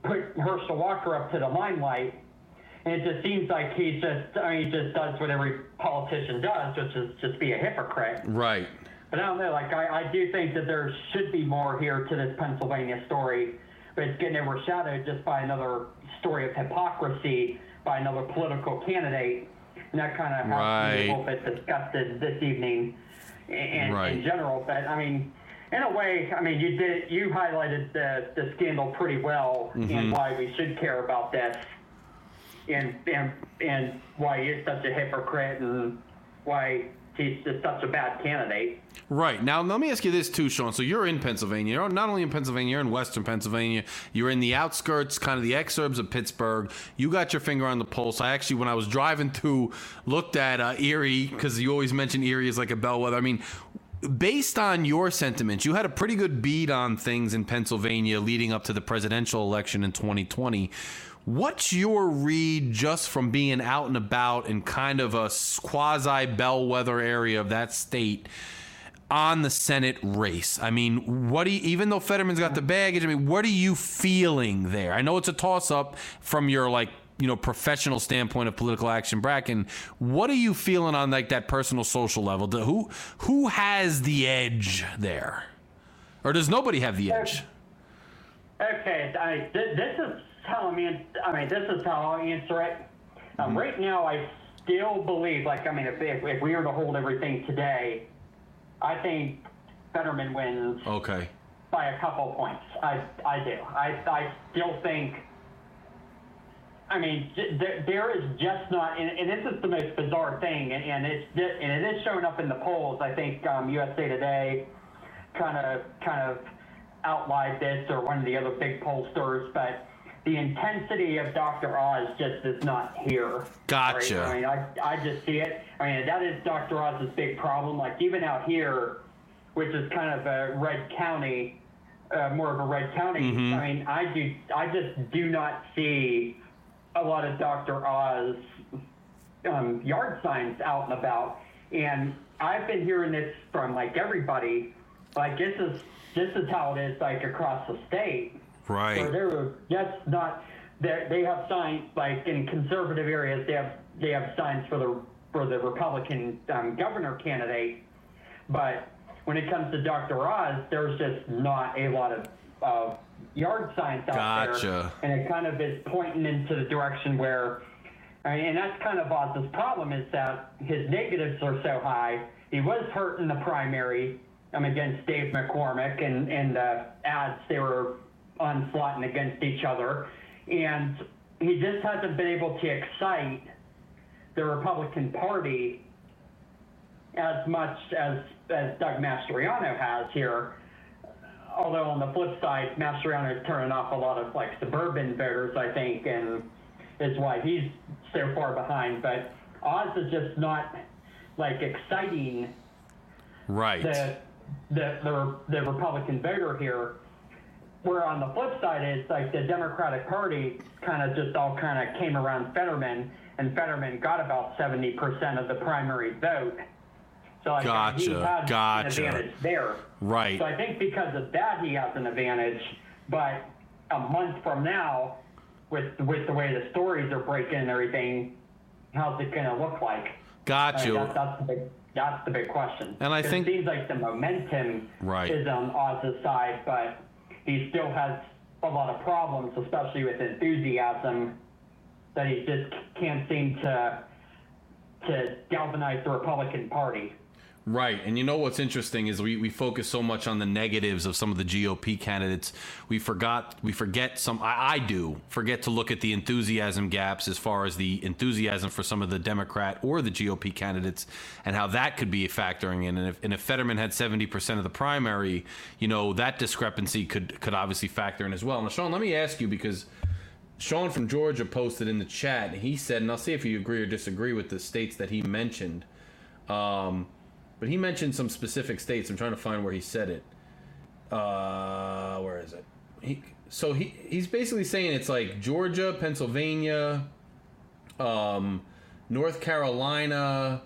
put Herschel Walker up to the limelight. And it just seems like he just, I mean, he just does what every politician does, which is just be a hypocrite. Right. But I don't know, like, I, I do think that there should be more here to this Pennsylvania story, but it's getting overshadowed just by another story of hypocrisy by another political candidate. And that kind of has me a little bit disgusted this evening and, right. in general. But, I mean, in a way, I mean, you did, you highlighted the, the scandal pretty well mm-hmm. and why we should care about this. And, and and why he's such a hypocrite and why he's just such a bad candidate. Right. Now, let me ask you this, too, Sean. So you're in Pennsylvania. You're not only in Pennsylvania, you're in western Pennsylvania. You're in the outskirts, kind of the exurbs of Pittsburgh. You got your finger on the pulse. I actually, when I was driving through, looked at uh, Erie, because you always mention Erie as like a bellwether. I mean, based on your sentiments, you had a pretty good bead on things in Pennsylvania leading up to the presidential election in twenty twenty. What's your read just from being out and about in kind of a quasi-bellwether area of that state on the Senate race? I mean, what do you, even though Fetterman's got the baggage, I mean, what are you feeling there? I know it's a toss-up from your, like, you know, professional standpoint of political action bracken. What are you feeling on, like, that personal social level? Do, who, who has the edge there? Or does nobody have the edge? Okay, I, th- this is... How I mean, I mean, this is how I'll answer it. Um, mm-hmm. Right now, I still believe, like, I mean, if, if if we were to hold everything today, I think Fetterman wins. Okay. By a couple points, I I do. I I still think. I mean, there, there is just not, and, and this is the most bizarre thing, and, and it's and it is showing up in the polls. I think um, U S A Today, kind of kind of, outlined this, or one of the other big pollsters, but. the intensity of Doctor Oz just is not here. Gotcha. Right? I mean, I, I just see it. I mean, that is Doctor Oz's big problem. Like, even out here, which is kind of a red county, uh, more of a red county, mm-hmm. I mean, I do, I just do not see a lot of Doctor Oz um, yard signs out and about. And I've been hearing this from, like, everybody. Like, this is, this is how it is, like, across the state. Right. So they're, that's not, they're, they have signs, like, in conservative areas, they have they have signs for the for the Republican um, governor candidate. But when it comes to Doctor Oz, there's just not a lot of uh, yard signs out gotcha. there. And it kind of is pointing into the direction where, I mean, and that's kind of Oz's problem, is that his negatives are so high. He was hurt in the primary um, against Dave McCormick, and, and the ads, they were onslaughting against each other, and he just hasn't been able to excite the Republican Party as much as as Doug Mastriano has here. Although on the flip side, Mastriano is turning off a lot of, like, suburban voters, I think, and is why he's so far behind. But Oz is just not, like, exciting right the the the, the Republican voter here. Where on the flip side is, like, the Democratic Party kind of just all kind of came around Fetterman, and Fetterman got about seventy percent of the primary vote. So I gotcha. think he has gotcha. an advantage there. Right. So I think because of that, he has an advantage. But a month from now, with with the way the stories are breaking and everything, how's it going to look like? Gotcha. I mean, that, that's the big, that's the big question. And I think it seems like the momentum right. is on Oz's side, but he still has a lot of problems, especially with enthusiasm, that he just can't seem to to galvanize the Republican Party. Right. And you know what's interesting is we, we focus so much on the negatives of some of the G O P candidates. We forgot we forget some I, I do forget to look at the enthusiasm gaps as far as the enthusiasm for some of the Democrat or the G O P candidates and how that could be factoring in. And if, and if Fetterman had seventy percent of the primary, you know, that discrepancy could could obviously factor in as well. Now, Sean, let me ask you, because Sean from Georgia posted in the chat, and he said, and I'll see if you agree or disagree with the states that he mentioned. Um But he mentioned some specific states. I'm trying to find where he said it. Uh, where is it? He, so he he's basically saying it's like Georgia, Pennsylvania, um, North Carolina,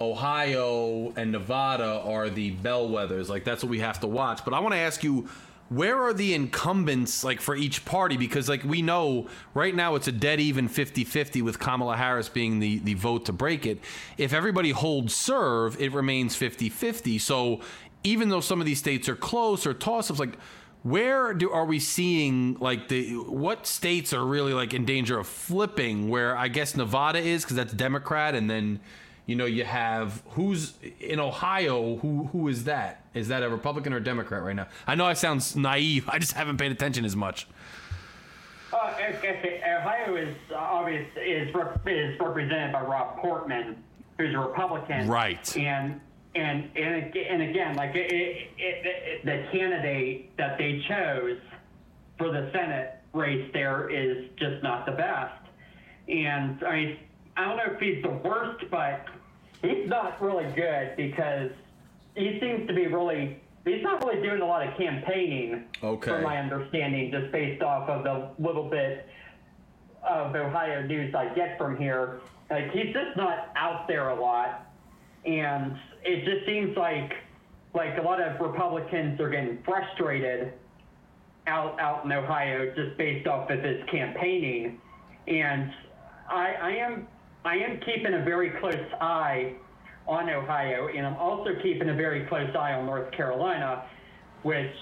Ohio, and Nevada are the bellwethers. Like, that's what we have to watch. But I want to ask you, where are the incumbents, like, for each party? Because, like, we know right now it's a dead even fifty-fifty with Kamala Harris being the, the vote to break it. If everybody holds serve, it remains fifty-fifty. So even though some of these states are close or toss-ups, like, where do are we seeing, like, the what states are really, like, in danger of flipping? Where I guess Nevada is, because that's Democrat, and then, you know, you have who's in Ohio. Who who is that? Is that a Republican or a Democrat right now? I know I sound naive. I just haven't paid attention as much. Uh, Ohio is obvious is is represented by Rob Portman, who's a Republican. Right. And and and and again, like it, it, it, the candidate that they chose for the Senate race there is just not the best. And I mean, I don't know if he's the worst, but he's not really good, because he seems to be really, he's not really doing a lot of campaigning, okay. from my understanding, just based off of the little bit of Ohio news I get from here. Like, he's just not out there a lot, and it just seems like like a lot of Republicans are getting frustrated out out in Ohio just based off of his campaigning. And I, I am I am keeping a very close eye on Ohio, and I'm also keeping a very close eye on North Carolina, which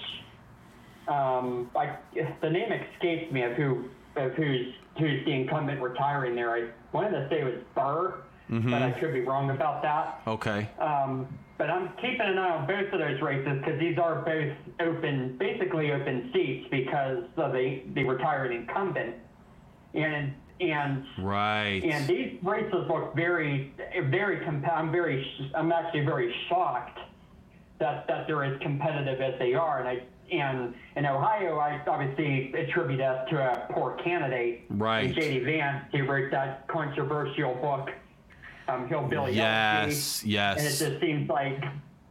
um, I, the name escapes me of who of who's who's the incumbent retiring there. I wanted to say it was Burr, mm-hmm. but I could be wrong about that. Okay. Um, but I'm keeping an eye on both of those races, because these are both open, basically open seats, because of the the retired incumbent, and. And right. and these races look very, very. Compa- I'm very. I'm actually very shocked that that they're as competitive as they are. And I and in Ohio, I obviously attribute that to a poor candidate, right? J D Vance, who wrote that controversial book, um, Hillbilly. Yes, L G. Yes. And it just seems like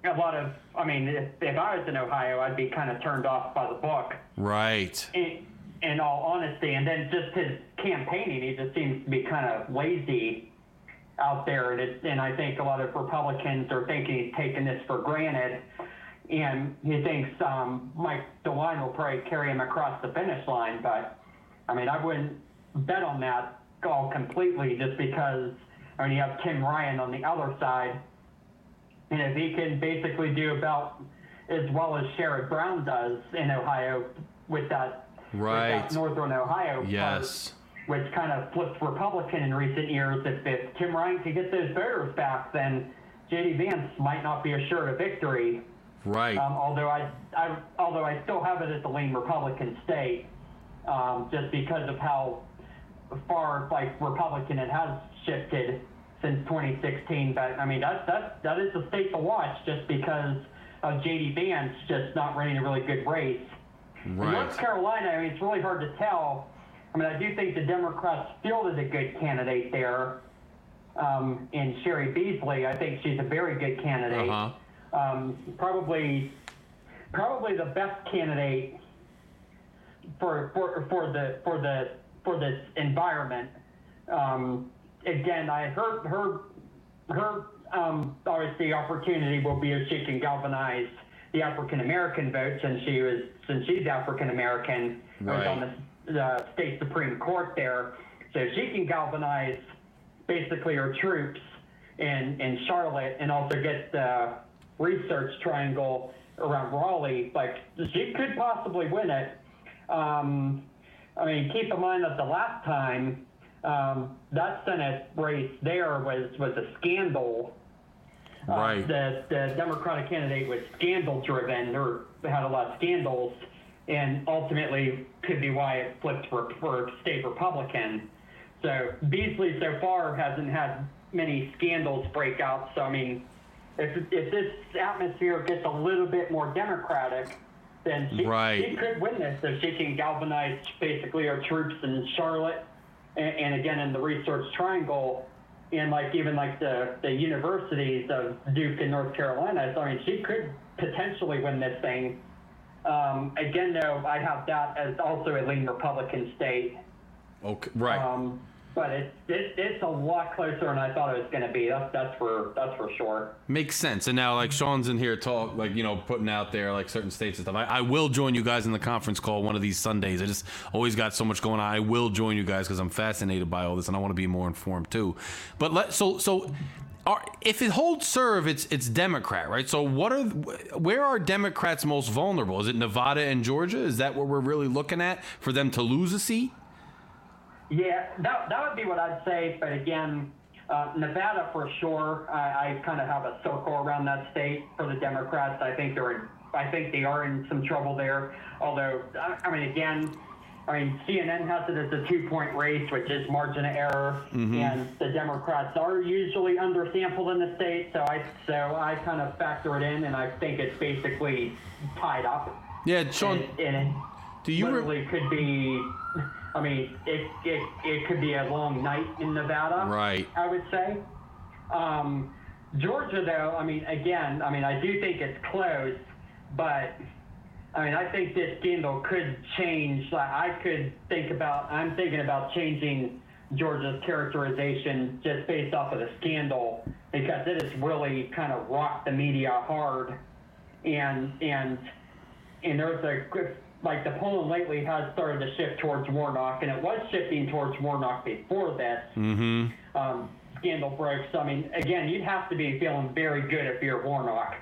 a lot of, I mean, if, if I was in Ohio, I'd be kind of turned off by the book, right? In, in all honesty, and then just his campaigning, he just seems to be kind of lazy out there, and it, and I think a lot of Republicans are thinking he's taking this for granted, and he thinks um, Mike DeWine will probably carry him across the finish line. But I mean, I wouldn't bet on that all completely, just because I mean you have Tim Ryan on the other side, and if he can basically do about as well as Sherrod Brown does in Ohio with that, right, with that Northern Ohio, yes, part, which kind of flipped Republican in recent years. If, if Tim Ryan could get those voters back, then J D Vance might not be assured of victory. Right. Um, although I, I, although I still have it as a lean Republican state, um, just because of how far like Republican it has shifted since twenty sixteen. But I mean, that that that is a state to watch, just because of J D Vance just not running a really good race. Right. In North Carolina, I mean, it's really hard to tell. I mean, I do think the Democrats fielded a good candidate there, um, in Sherry Beasley. I think she's a very good candidate. Uh-huh. Um, probably, probably the best candidate for for for the for the for this environment. Um, again, I her her her um, obviously opportunity will be if she can galvanize the African American vote, since she was since she's African American. Right. The state Supreme Court there, so she can galvanize basically her troops in in Charlotte, and also get the research triangle around Raleigh. Like, she could possibly win it. Um, I mean, keep in mind that the last time um, that Senate race there was was a scandal. Right. Uh, the the Democratic candidate was scandal driven, or had a lot of scandals, and ultimately could be why it flipped for, for state Republican. So Beasley so far hasn't had many scandals break out. So, I mean, if if this atmosphere gets a little bit more Democratic, then she, right. she could win this if she can galvanize basically her troops in Charlotte and, and again in the Research Triangle, and like even like the, the universities of Duke and North Carolina. So, I mean, she could potentially win this thing. Um, again, though, I have that as also a lean Republican state. Okay, right. Um, but it's it, it's a lot closer than I thought it was going to be. That's that's for that's for sure. Makes sense. And now, like Sean's in here, talk like you know, putting out there like certain states and stuff. I, I will join you guys in the conference call one of these Sundays. I just always got so much going on. I will join you guys because I'm fascinated by all this and I want to be more informed too. But let so so. Are, if it holds serve, it's it's Democrat, right? So what are where are Democrats most vulnerable? Is it Nevada and Georgia? Is that what we're really looking at for them to lose a seat? Yeah, that that would be what I'd say. But again, uh, Nevada for sure. I, I kind of have a circle around that state for the Democrats. I think they're in, I think they are in some trouble there. Although, I mean, again. I mean, C N N has it as a two-point race, which is margin of error, mm-hmm. and the Democrats are usually undersampled in the state, so I so I kind of factor it in, and I think it's basically tied up. Yeah, Sean, and, and it do you literally re- could be, I mean, it, it it could be a long night in Nevada, right? I would say. Um, Georgia, though, I mean, again, I mean, I do think it's close, but... I mean, I think this scandal could change. Like, I could think about, I'm thinking about changing Georgia's characterization just based off of the scandal, because it has really kind of rocked the media hard. And, and, and there's a, like the polling lately has started to shift towards Warnock, and it was shifting towards Warnock before this mm-hmm. um, scandal broke. So, I mean, again, you'd have to be feeling very good if you're Warnock.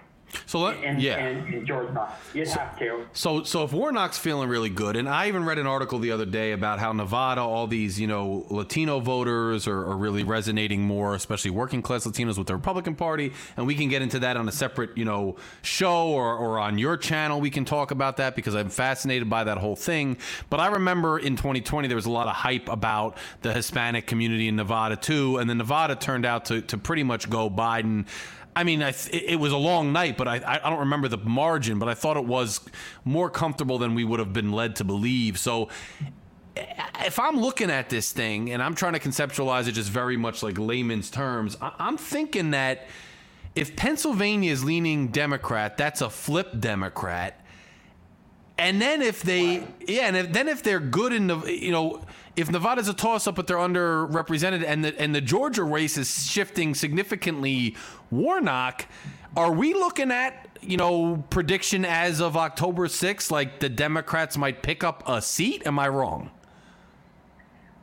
So let, and, yeah. and, and George Knox. You so, have to. So so if Warnock's feeling really good, and I even read an article the other day about how Nevada, all these, you know, Latino voters are, are really resonating more, especially working class Latinos, with the Republican Party. And we can get into that on a separate, you know, show or, or on your channel. We can talk about that because I'm fascinated by that whole thing. But I remember in twenty twenty, there was a lot of hype about the Hispanic community in Nevada, too. And then Nevada turned out to, to pretty much go Biden. I mean, I th- it was a long night, but I I don't remember the margin, but I thought it was more comfortable than we would have been led to believe. So if I'm looking at this thing and I'm trying to conceptualize it just very much like layman's terms, I- I'm thinking that if Pennsylvania is leaning Democrat, that's a flip Democrat. And then if they, wow. yeah, and if, then if they're good in the, you know, if Nevada's a toss-up but they're underrepresented, and the and the Georgia race is shifting significantly, Warnock, are we looking at, you know, prediction as of October sixth, like the Democrats might pick up a seat? Am I wrong?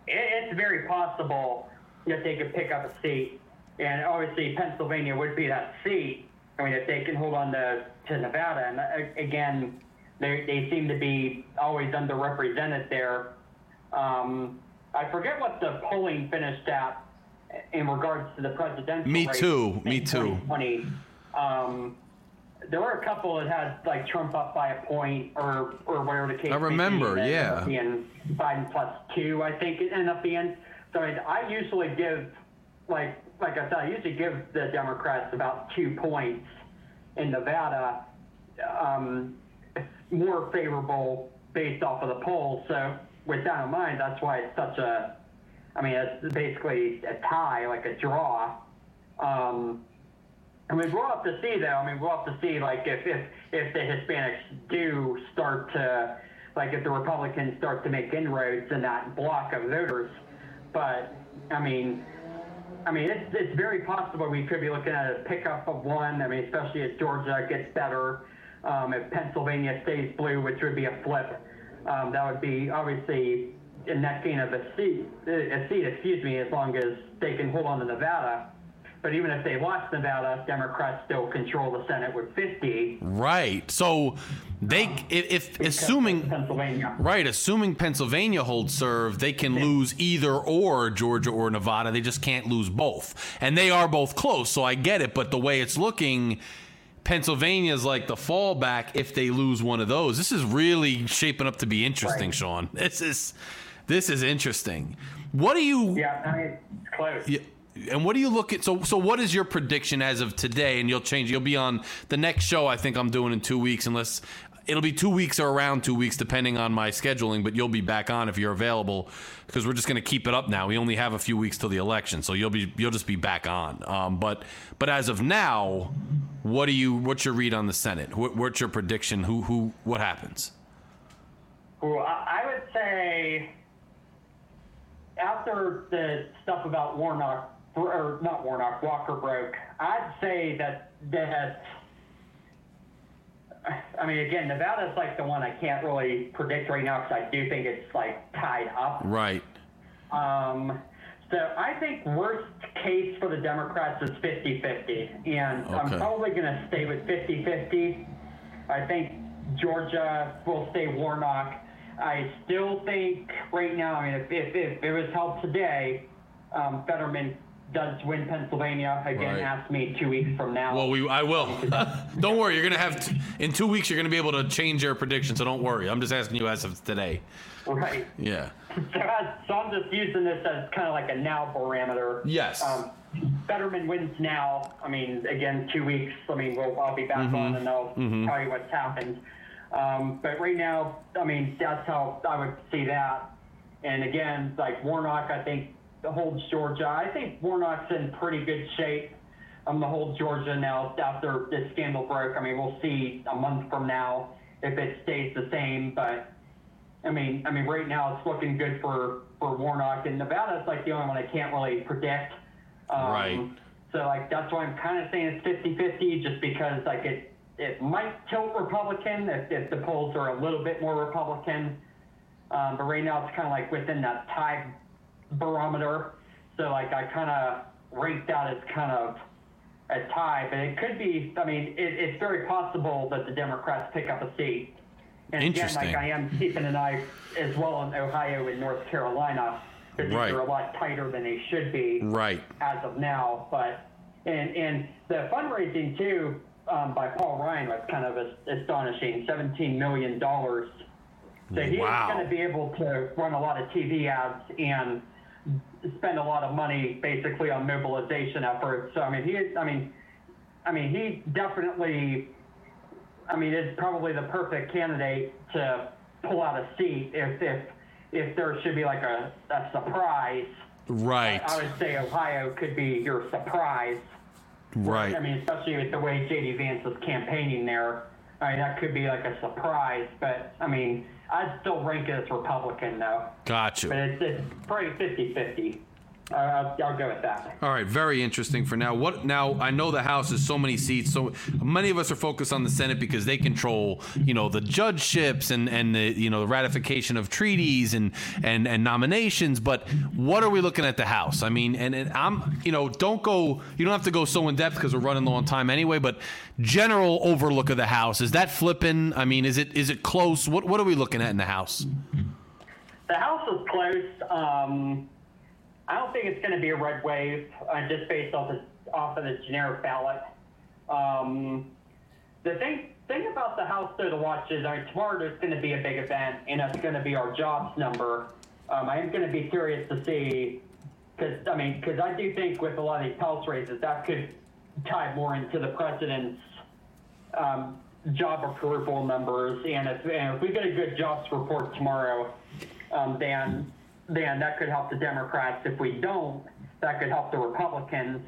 It's very possible that they could pick up a seat, and obviously Pennsylvania would be that seat. I mean, if they can hold on to, to Nevada, and again, They they seem to be always underrepresented there. Um, I forget what the polling finished at in regards to the presidential Me race. Too. Me too. Me too. Um, there were a couple that had like Trump up by a point or or whatever the case. I remember. Be, yeah. And Biden plus two, I think it ended up being. So I, mean, I usually give like like I said, I usually give the Democrats about two points in Nevada. Um, more favorable based off of the polls. So with that in mind, that's why it's such a, I mean, it's basically a tie, like a draw. Um, I mean, we'll have to see, though. I mean, we'll have to see, like, if, if, if the Hispanics do start to, like, if the Republicans start to make inroads in that block of voters. But, I mean, I mean, it's, it's very possible we could be looking at a pickup of one. I mean, especially if Georgia gets better. Um, if Pennsylvania stays blue, which would be a flip, um, that would be obviously a net gain of a seat, a seat, excuse me, as long as they can hold on to Nevada. But even if they lost Nevada, Democrats still control the Senate with fifty. Right. So they, um, if, if assuming Pennsylvania, right, assuming Pennsylvania holds serve, they can lose either or Georgia or Nevada. They just can't lose both, and they are both close. So I get it, but the way it's looking, Pennsylvania is like the fallback if they lose one of those. This is really shaping up to be interesting, right, Sean. This is this is interesting. What do you? Yeah, I mean, close. Yeah, and what do you look at? So, so what is your prediction as of today? And you'll change. You'll be on the next show. I think I'm doing in two weeks, unless it'll be two weeks or around two weeks, depending on my scheduling. But you'll be back on if you're available, because we're just going to keep it up now. We only have a few weeks till the election, so you'll be you'll just be back on. Um, but but as of now, what do you? What's your read on the Senate? What, what's your prediction? Who? Who? What happens? Well, I would say after the stuff about Warnock, or not Warnock, Walker broke, I'd say that that. I mean, again, Nevada's like the one I can't really predict right now because I do think it's like tied up. Right. Um. So I think worst case for the Democrats is fifty-fifty, and okay. I'm probably going to stay with fifty-fifty. I think Georgia will stay Warnock. I still think right now, I mean, if, if, if it was held today, um, Fetterman does win Pennsylvania. Again, right. Ask me two weeks from now. Well, we I will. Don't worry. You're going to have, t- in two weeks, you're going to be able to change your prediction, so don't worry. I'm just asking you as of today. Right. Yeah. So, as, so I'm just using this as kind of like a now parameter. Yes. Um, Fetterman wins now. I mean, again, two weeks. I mean, we'll, I'll be back mm-hmm. on and I'll mm-hmm. tell you what's happened. Um, but right now, I mean, that's how I would see that. And again, like Warnock, I think holds Georgia. I think Warnock's in pretty good shape. I'm going to hold Georgia now after this scandal broke. I mean, we'll see a month from now if it stays the same, but. I mean, I mean, right now it's looking good for, for Warnock, and Nevada's like the only one I can't really predict. Um, right. So, like, that's why I'm kind of saying it's fifty-fifty, just because, like, it it might tilt Republican if, if the polls are a little bit more Republican. Um, but right now it's kind of, like, within that tie barometer. So, like, I kind of rate that as kind of a tie. But it could be, I mean, it, it's very possible that the Democrats pick up a seat. And Interesting. Again, like, I am keeping an eye as well on Ohio and North Carolina, because right. they're a lot tighter than they should be right. as of now. But and and the fundraising too um, by Paul Ryan was kind of astonishing, seventeen million dollars. So he's wow. going to be able to run a lot of T V ads and spend a lot of money basically on mobilization efforts. So I mean, he, I mean, I mean, he definitely, I mean, is probably the perfect candidate to pull out a seat if if, if there should be like a, a surprise. Right. I, I would say Ohio could be your surprise. Right. I mean, especially with the way J D Vance was campaigning there. I mean, that could be like a surprise, but I mean, I'd still rank it as Republican, though. Gotcha. But it's, it's probably fifty-fifty. Uh, I'll, I'll go with that. All right, very interesting for now. What now? I know the House is so many seats, so many of us are focused on the Senate because they control, you know, the judgeships and, and the, you know, the ratification of treaties and, and, and nominations. But what are we looking at the House? I mean, and, and I'm, you know, don't go, you don't have to go so in depth because we're running low on time anyway. But general overlook of the House, is that flipping? I mean, is it is it close? What what are we looking at in the House? The House is close. Um, I don't think it's going to be a red wave, uh, just based off of, off of the generic ballot. Um, the thing thing about the House though to watch is, I mean, tomorrow there's going to be a big event, and it's going to be our jobs number. Um, I am going to be curious to see, because I mean, because I do think with a lot of these House races, that could tie more into the president's um, job approval numbers. And if, and if we get a good jobs report tomorrow, um, then. then that could help the Democrats. If we don't, that could help the Republicans.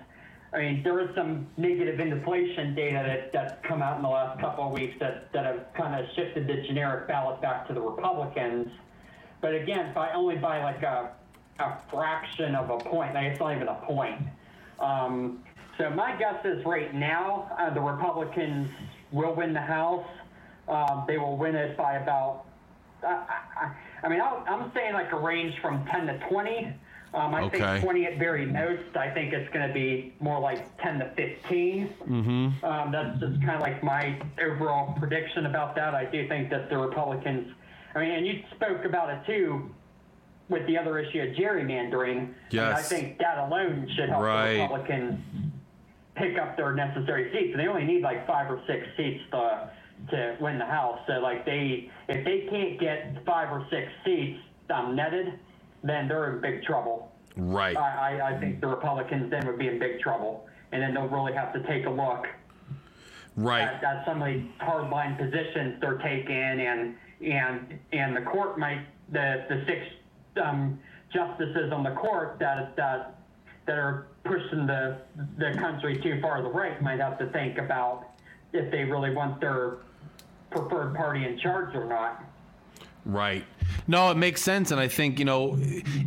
I mean, there is some negative inflation data that, that's come out in the last couple of weeks that, that have kind of shifted the generic ballot back to the Republicans. But again, by only by like a, a fraction of a point, like it's not even a point. Um, so my guess is right now, uh, the Republicans will win the House. Um, they will win it by about, I, I, I mean, I'll, I'm saying like a range from ten to twenty. Um, I okay. think twenty at very most. I think it's going to be more like ten to fifteen. Mm-hmm. Um, that's just kind of like my overall prediction about that. I do think that the Republicans, I mean, and you spoke about it too with the other issue of gerrymandering. Yes. I think that alone should help right. the Republicans pick up their necessary seats. They only need like five or six seats to to win the House. So like they, if they can't get five or six seats um, netted, then they're in big trouble. Right. I, I, I think the Republicans then would be in big trouble, and then they'll really have to take a look. Right. At, at some of these hardline positions they're taking, and and and the court might the the six um, justices on the court that that that are pushing the the country too far to the right might have to think about if they really want their preferred party in charge or not. Right. No, it makes sense. And I think, you know,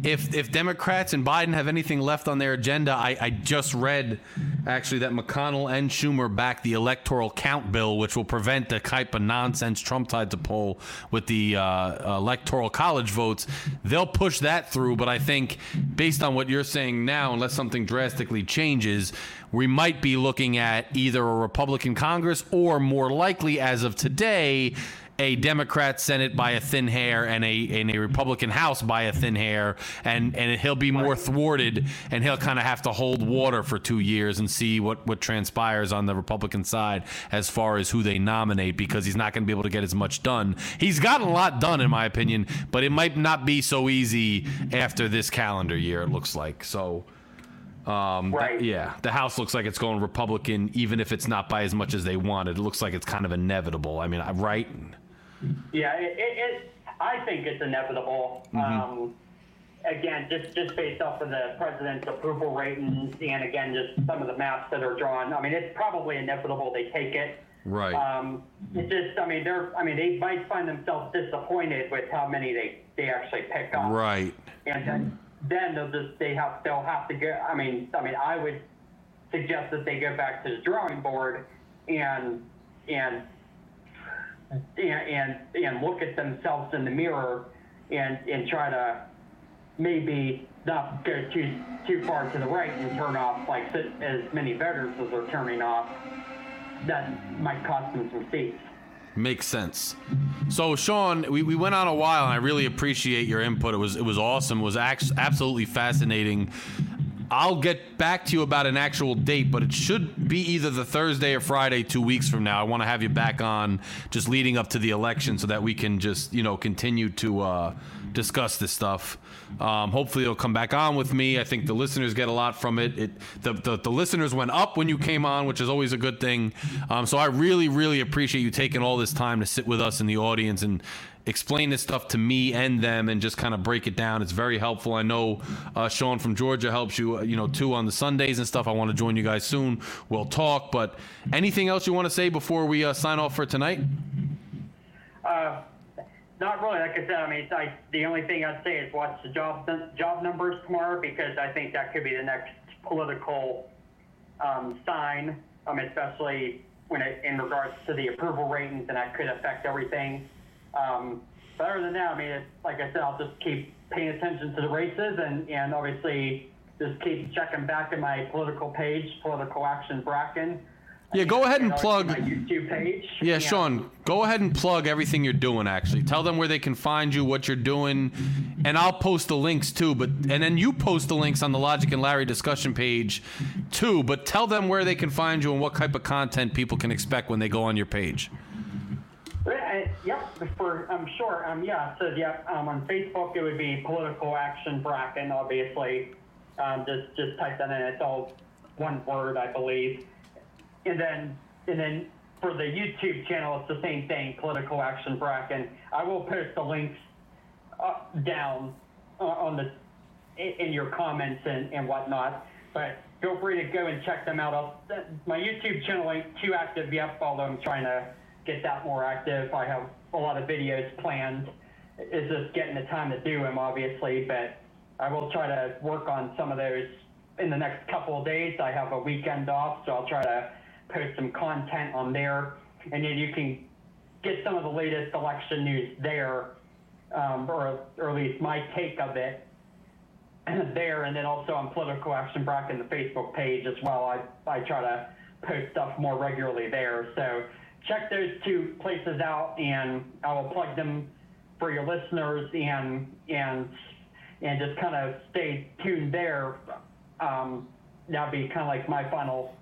if if Democrats and Biden have anything left on their agenda, I, I just read actually that McConnell and Schumer backed the electoral count bill, which will prevent the type of nonsense Trump tried to pull with the uh, electoral college votes. They'll push that through. But I think based on what you're saying now, unless something drastically changes, we might be looking at either a Republican Congress or, more likely as of today, a Democrat Senate by a thin hair and a and a Republican House by a thin hair, and, and he'll be more thwarted, and he'll kind of have to hold water for two years and see what, what transpires on the Republican side as far as who they nominate, because he's not going to be able to get as much done. He's gotten a lot done, in my opinion, but it might not be so easy after this calendar year, it looks like. So, um, right. that, yeah, the House looks like it's going Republican, even if it's not by as much as they wanted. It looks like it's kind of inevitable. I mean, right? Yeah, it, it, it. I think it's inevitable. Mm-hmm. Um, again, just, just based off of the president's approval ratings, and again, just some of the maps that are drawn. I mean, it's probably inevitable they take it. Right. Um, it just, I mean, they're. I mean, they might find themselves disappointed with how many they, they actually pick up. Right. And then, then they'll just they have they'll have to go. I mean, I mean, I would suggest that they go back to the drawing board and and. And, and and look at themselves in the mirror, and, and try to maybe not go too too far to the right and turn off like as many voters as they're turning off. That might cost them some seats. Makes sense. So, Sean, we, we went on a while, and I really appreciate your input. It was it was awesome. It was actually absolutely fascinating. I'll get back to you about an actual date, but it should be either the Thursday or Friday two weeks from now. I want to have you back on just leading up to the election so that we can just, you know, continue to uh, discuss this stuff. Um, hopefully it'll come back on with me. I think the listeners get a lot from it. It the, the, the listeners went up when you came on, which is always a good thing. Um, so I really, really appreciate you taking all this time to sit with us in the audience and explain this stuff to me and them and just kind of break it down. It's very helpful. I know uh, Sean from Georgia helps you, you know, too, on the Sundays and stuff. I want to join you guys soon. We'll talk. But anything else you want to say before we uh, sign off for tonight? Uh, not really. Like I said, I mean, I, the only thing I'd say is watch the job job numbers tomorrow, because I think that could be the next political um, sign, um, especially when it, in regards to the approval ratings, and that could affect everything. Um, but other than that, I mean, it's, like I said, I'll just keep paying attention to the races and, and obviously just keep checking back at my political page, Political Action Bracken. Yeah, and go ahead and plug my YouTube page. Yeah, yeah, Sean, go ahead and plug everything you're doing, actually. Tell them where they can find you, what you're doing, and I'll post the links too. But and then you post the links on the Logic and Larry discussion page too. But tell them where they can find you and what type of content people can expect when they go on your page. Yep, for I'm um, sure. Um, yeah, so yeah, um, on Facebook it would be Political Action Bracken, obviously. Um, just just type that in. It's all one word, I believe. And then and then for the YouTube channel, it's the same thing, Political Action Bracken. I will post the links up, down uh, on the in your comments and, and whatnot. But feel free to go and check them out. I'll, my YouTube channel ain't too active yet, although I'm trying to get that more active. I have a lot of videos planned. It's just getting the time to do them, obviously, but I will try to work on some of those in the next couple of days. I have a weekend off, so I'll try to post some content on there, and then you can get some of the latest election news there, um, or, or at least my take of it there, and then also on Political Action Bracken, the Facebook page as well. I, I try to post stuff more regularly there, so check those two places out, and I will plug them for your listeners, and and and just kind of stay tuned there. Um, that'd be kind of like my final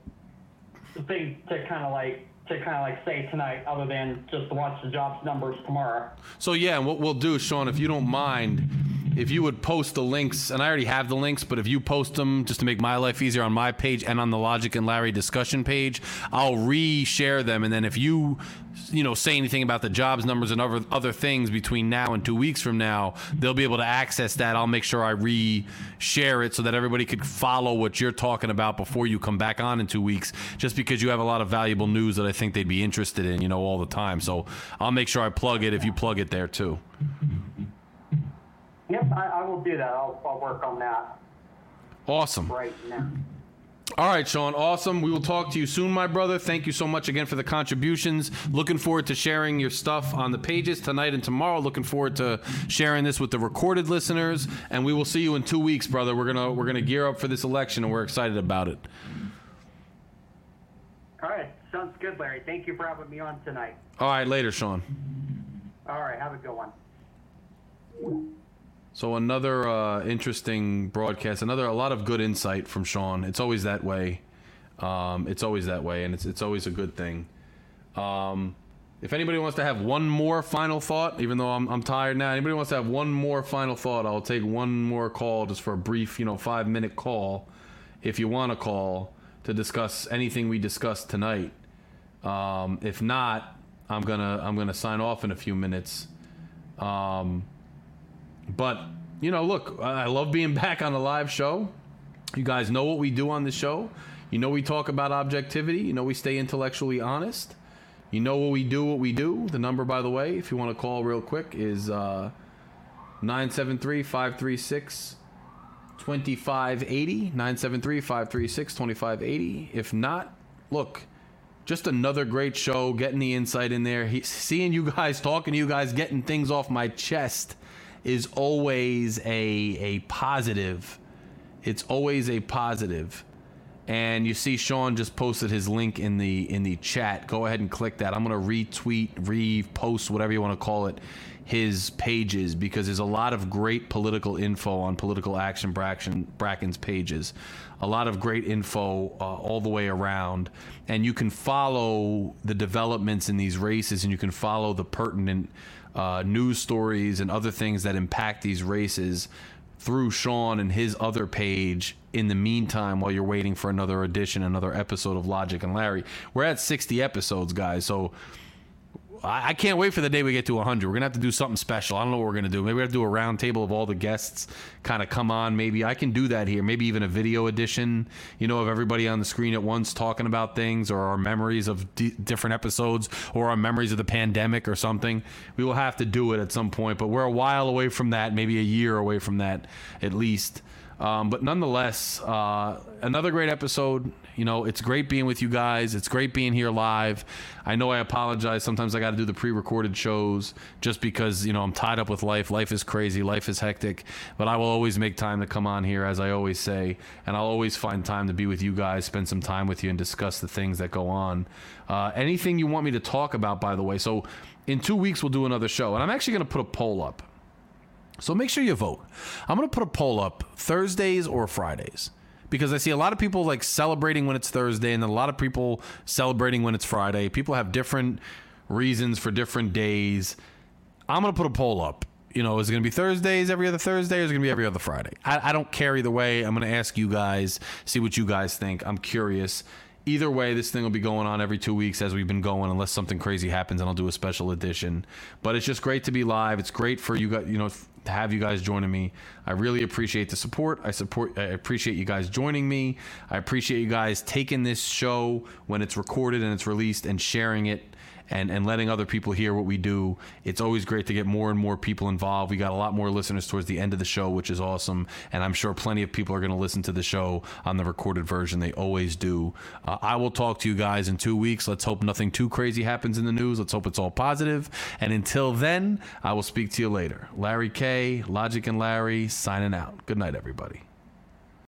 thing to kind of like to kind of like say tonight, other than just watch the jobs numbers tomorrow. So yeah, and what we'll do, Sean, if you don't mind, if you would post the links, and I already have the links, but if you post them just to make my life easier on my page and on the Logic and Larry discussion page, I'll re-share them. And then if you, you know, say anything about the jobs numbers and other other things between now and two weeks from now, they'll be able to access that. I'll make sure I re-share it so that everybody could follow what you're talking about before you come back on in two weeks, just because you have a lot of valuable news that I think they'd be interested in, you know, all the time. So I'll make sure I plug it if you plug it there too. Yep, I, I will do that. I'll, I'll work on that. Awesome. Right now. All right, Sean. Awesome. We will talk to you soon, my brother. Thank you so much again for the contributions. Looking forward to sharing your stuff on the pages tonight and tomorrow. Looking forward to sharing this with the recorded listeners. And we will see you in two weeks, brother. We're gonna we're gonna gear up for this election, and we're excited about it. All right, sounds good, Larry. Thank you for having me on tonight. All right, later, Sean. All right, have a good one. So another uh, interesting broadcast, another a lot of good insight from Sean. It's always that way. Um, it's always that way, and it's it's always a good thing. Um, if anybody wants to have one more final thought, even though I'm I'm tired now, anybody wants to have one more final thought, I'll take one more call just for a brief, you know, five minute call, if you want to call to discuss anything we discussed tonight. Um, if not, I'm gonna I'm gonna sign off in a few minutes. Um, But, you know, look, I love being back on a live show. You guys know what we do on the show. You know we talk about objectivity. You know we stay intellectually honest. You know what we do, what we do. The number, by the way, if you want to call real quick, is uh, nine seven three, five three six, two five eight zero. nine seven three, five three six, two five eight zero. If not, look, just another great show, getting the insight in there. He, seeing you guys, talking to you guys, getting things off my chest is always a a positive. It's always a positive. And you see Sean just posted his link in the in the chat. Go ahead and click that. I'm going to retweet, repost, whatever you want to call it, his pages, because there's a lot of great political info on Political Action Bracken, Bracken's pages. A lot of great info uh, all the way around. And you can follow the developments in these races, and you can follow the pertinent uh, news stories and other things that impact these races through Sean and his other page in the meantime while you're waiting for another edition, another episode of Logic and Larry. We're at sixty episodes, guys, so I can't wait for the day we get to one hundred. We're going to have to do something special. I don't know what we're going to do. Maybe we have to do a round table of all the guests, kind of come on. Maybe I can do that here. Maybe even a video edition, you know, of everybody on the screen at once talking about things, or our memories of d- different episodes, or our memories of the pandemic or something. We will have to do it at some point, but we're a while away from that, maybe a year away from that at least. Um, but nonetheless, uh, another great episode. You know, it's great being with you guys. It's great being here live. I know I apologize. Sometimes I got to do the pre-recorded shows just because, you know, I'm tied up with life. Life is crazy. Life is hectic. But I will always make time to come on here, as I always say. And I'll always find time to be with you guys, spend some time with you, and discuss the things that go on. Uh, anything you want me to talk about, by the way. So in two weeks, we'll do another show. And I'm actually going to put a poll up. So make sure you vote. I'm going to put a poll up Thursdays or Fridays, because I see a lot of people like celebrating when it's Thursday, and then a lot of people celebrating when it's Friday. People have different reasons for different days. I'm going to put a poll up. You know, is it going to be Thursdays every other Thursday, or is it going to be every other Friday? I, I don't care either way. I'm going to ask you guys, see what you guys think. I'm curious. Either way, this thing will be going on every two weeks as we've been going, unless something crazy happens and I'll do a special edition. But it's just great to be live. It's great for you guys, you know, to have you guys joining me. I really appreciate the support. I support. I appreciate you guys joining me. I appreciate you guys taking this show when it's recorded and it's released and sharing it. And, and letting other people hear what we do. It's always great to get more and more people involved. We got a lot more listeners towards the end of the show, which is awesome. And I'm sure plenty of people are going to listen to the show on the recorded version. They always do. Uh, I will talk to you guys in two weeks. Let's hope nothing too crazy happens in the news. Let's hope it's all positive. And until then, I will speak to you later. Larry K, Logic and Larry, signing out. Good night, everybody.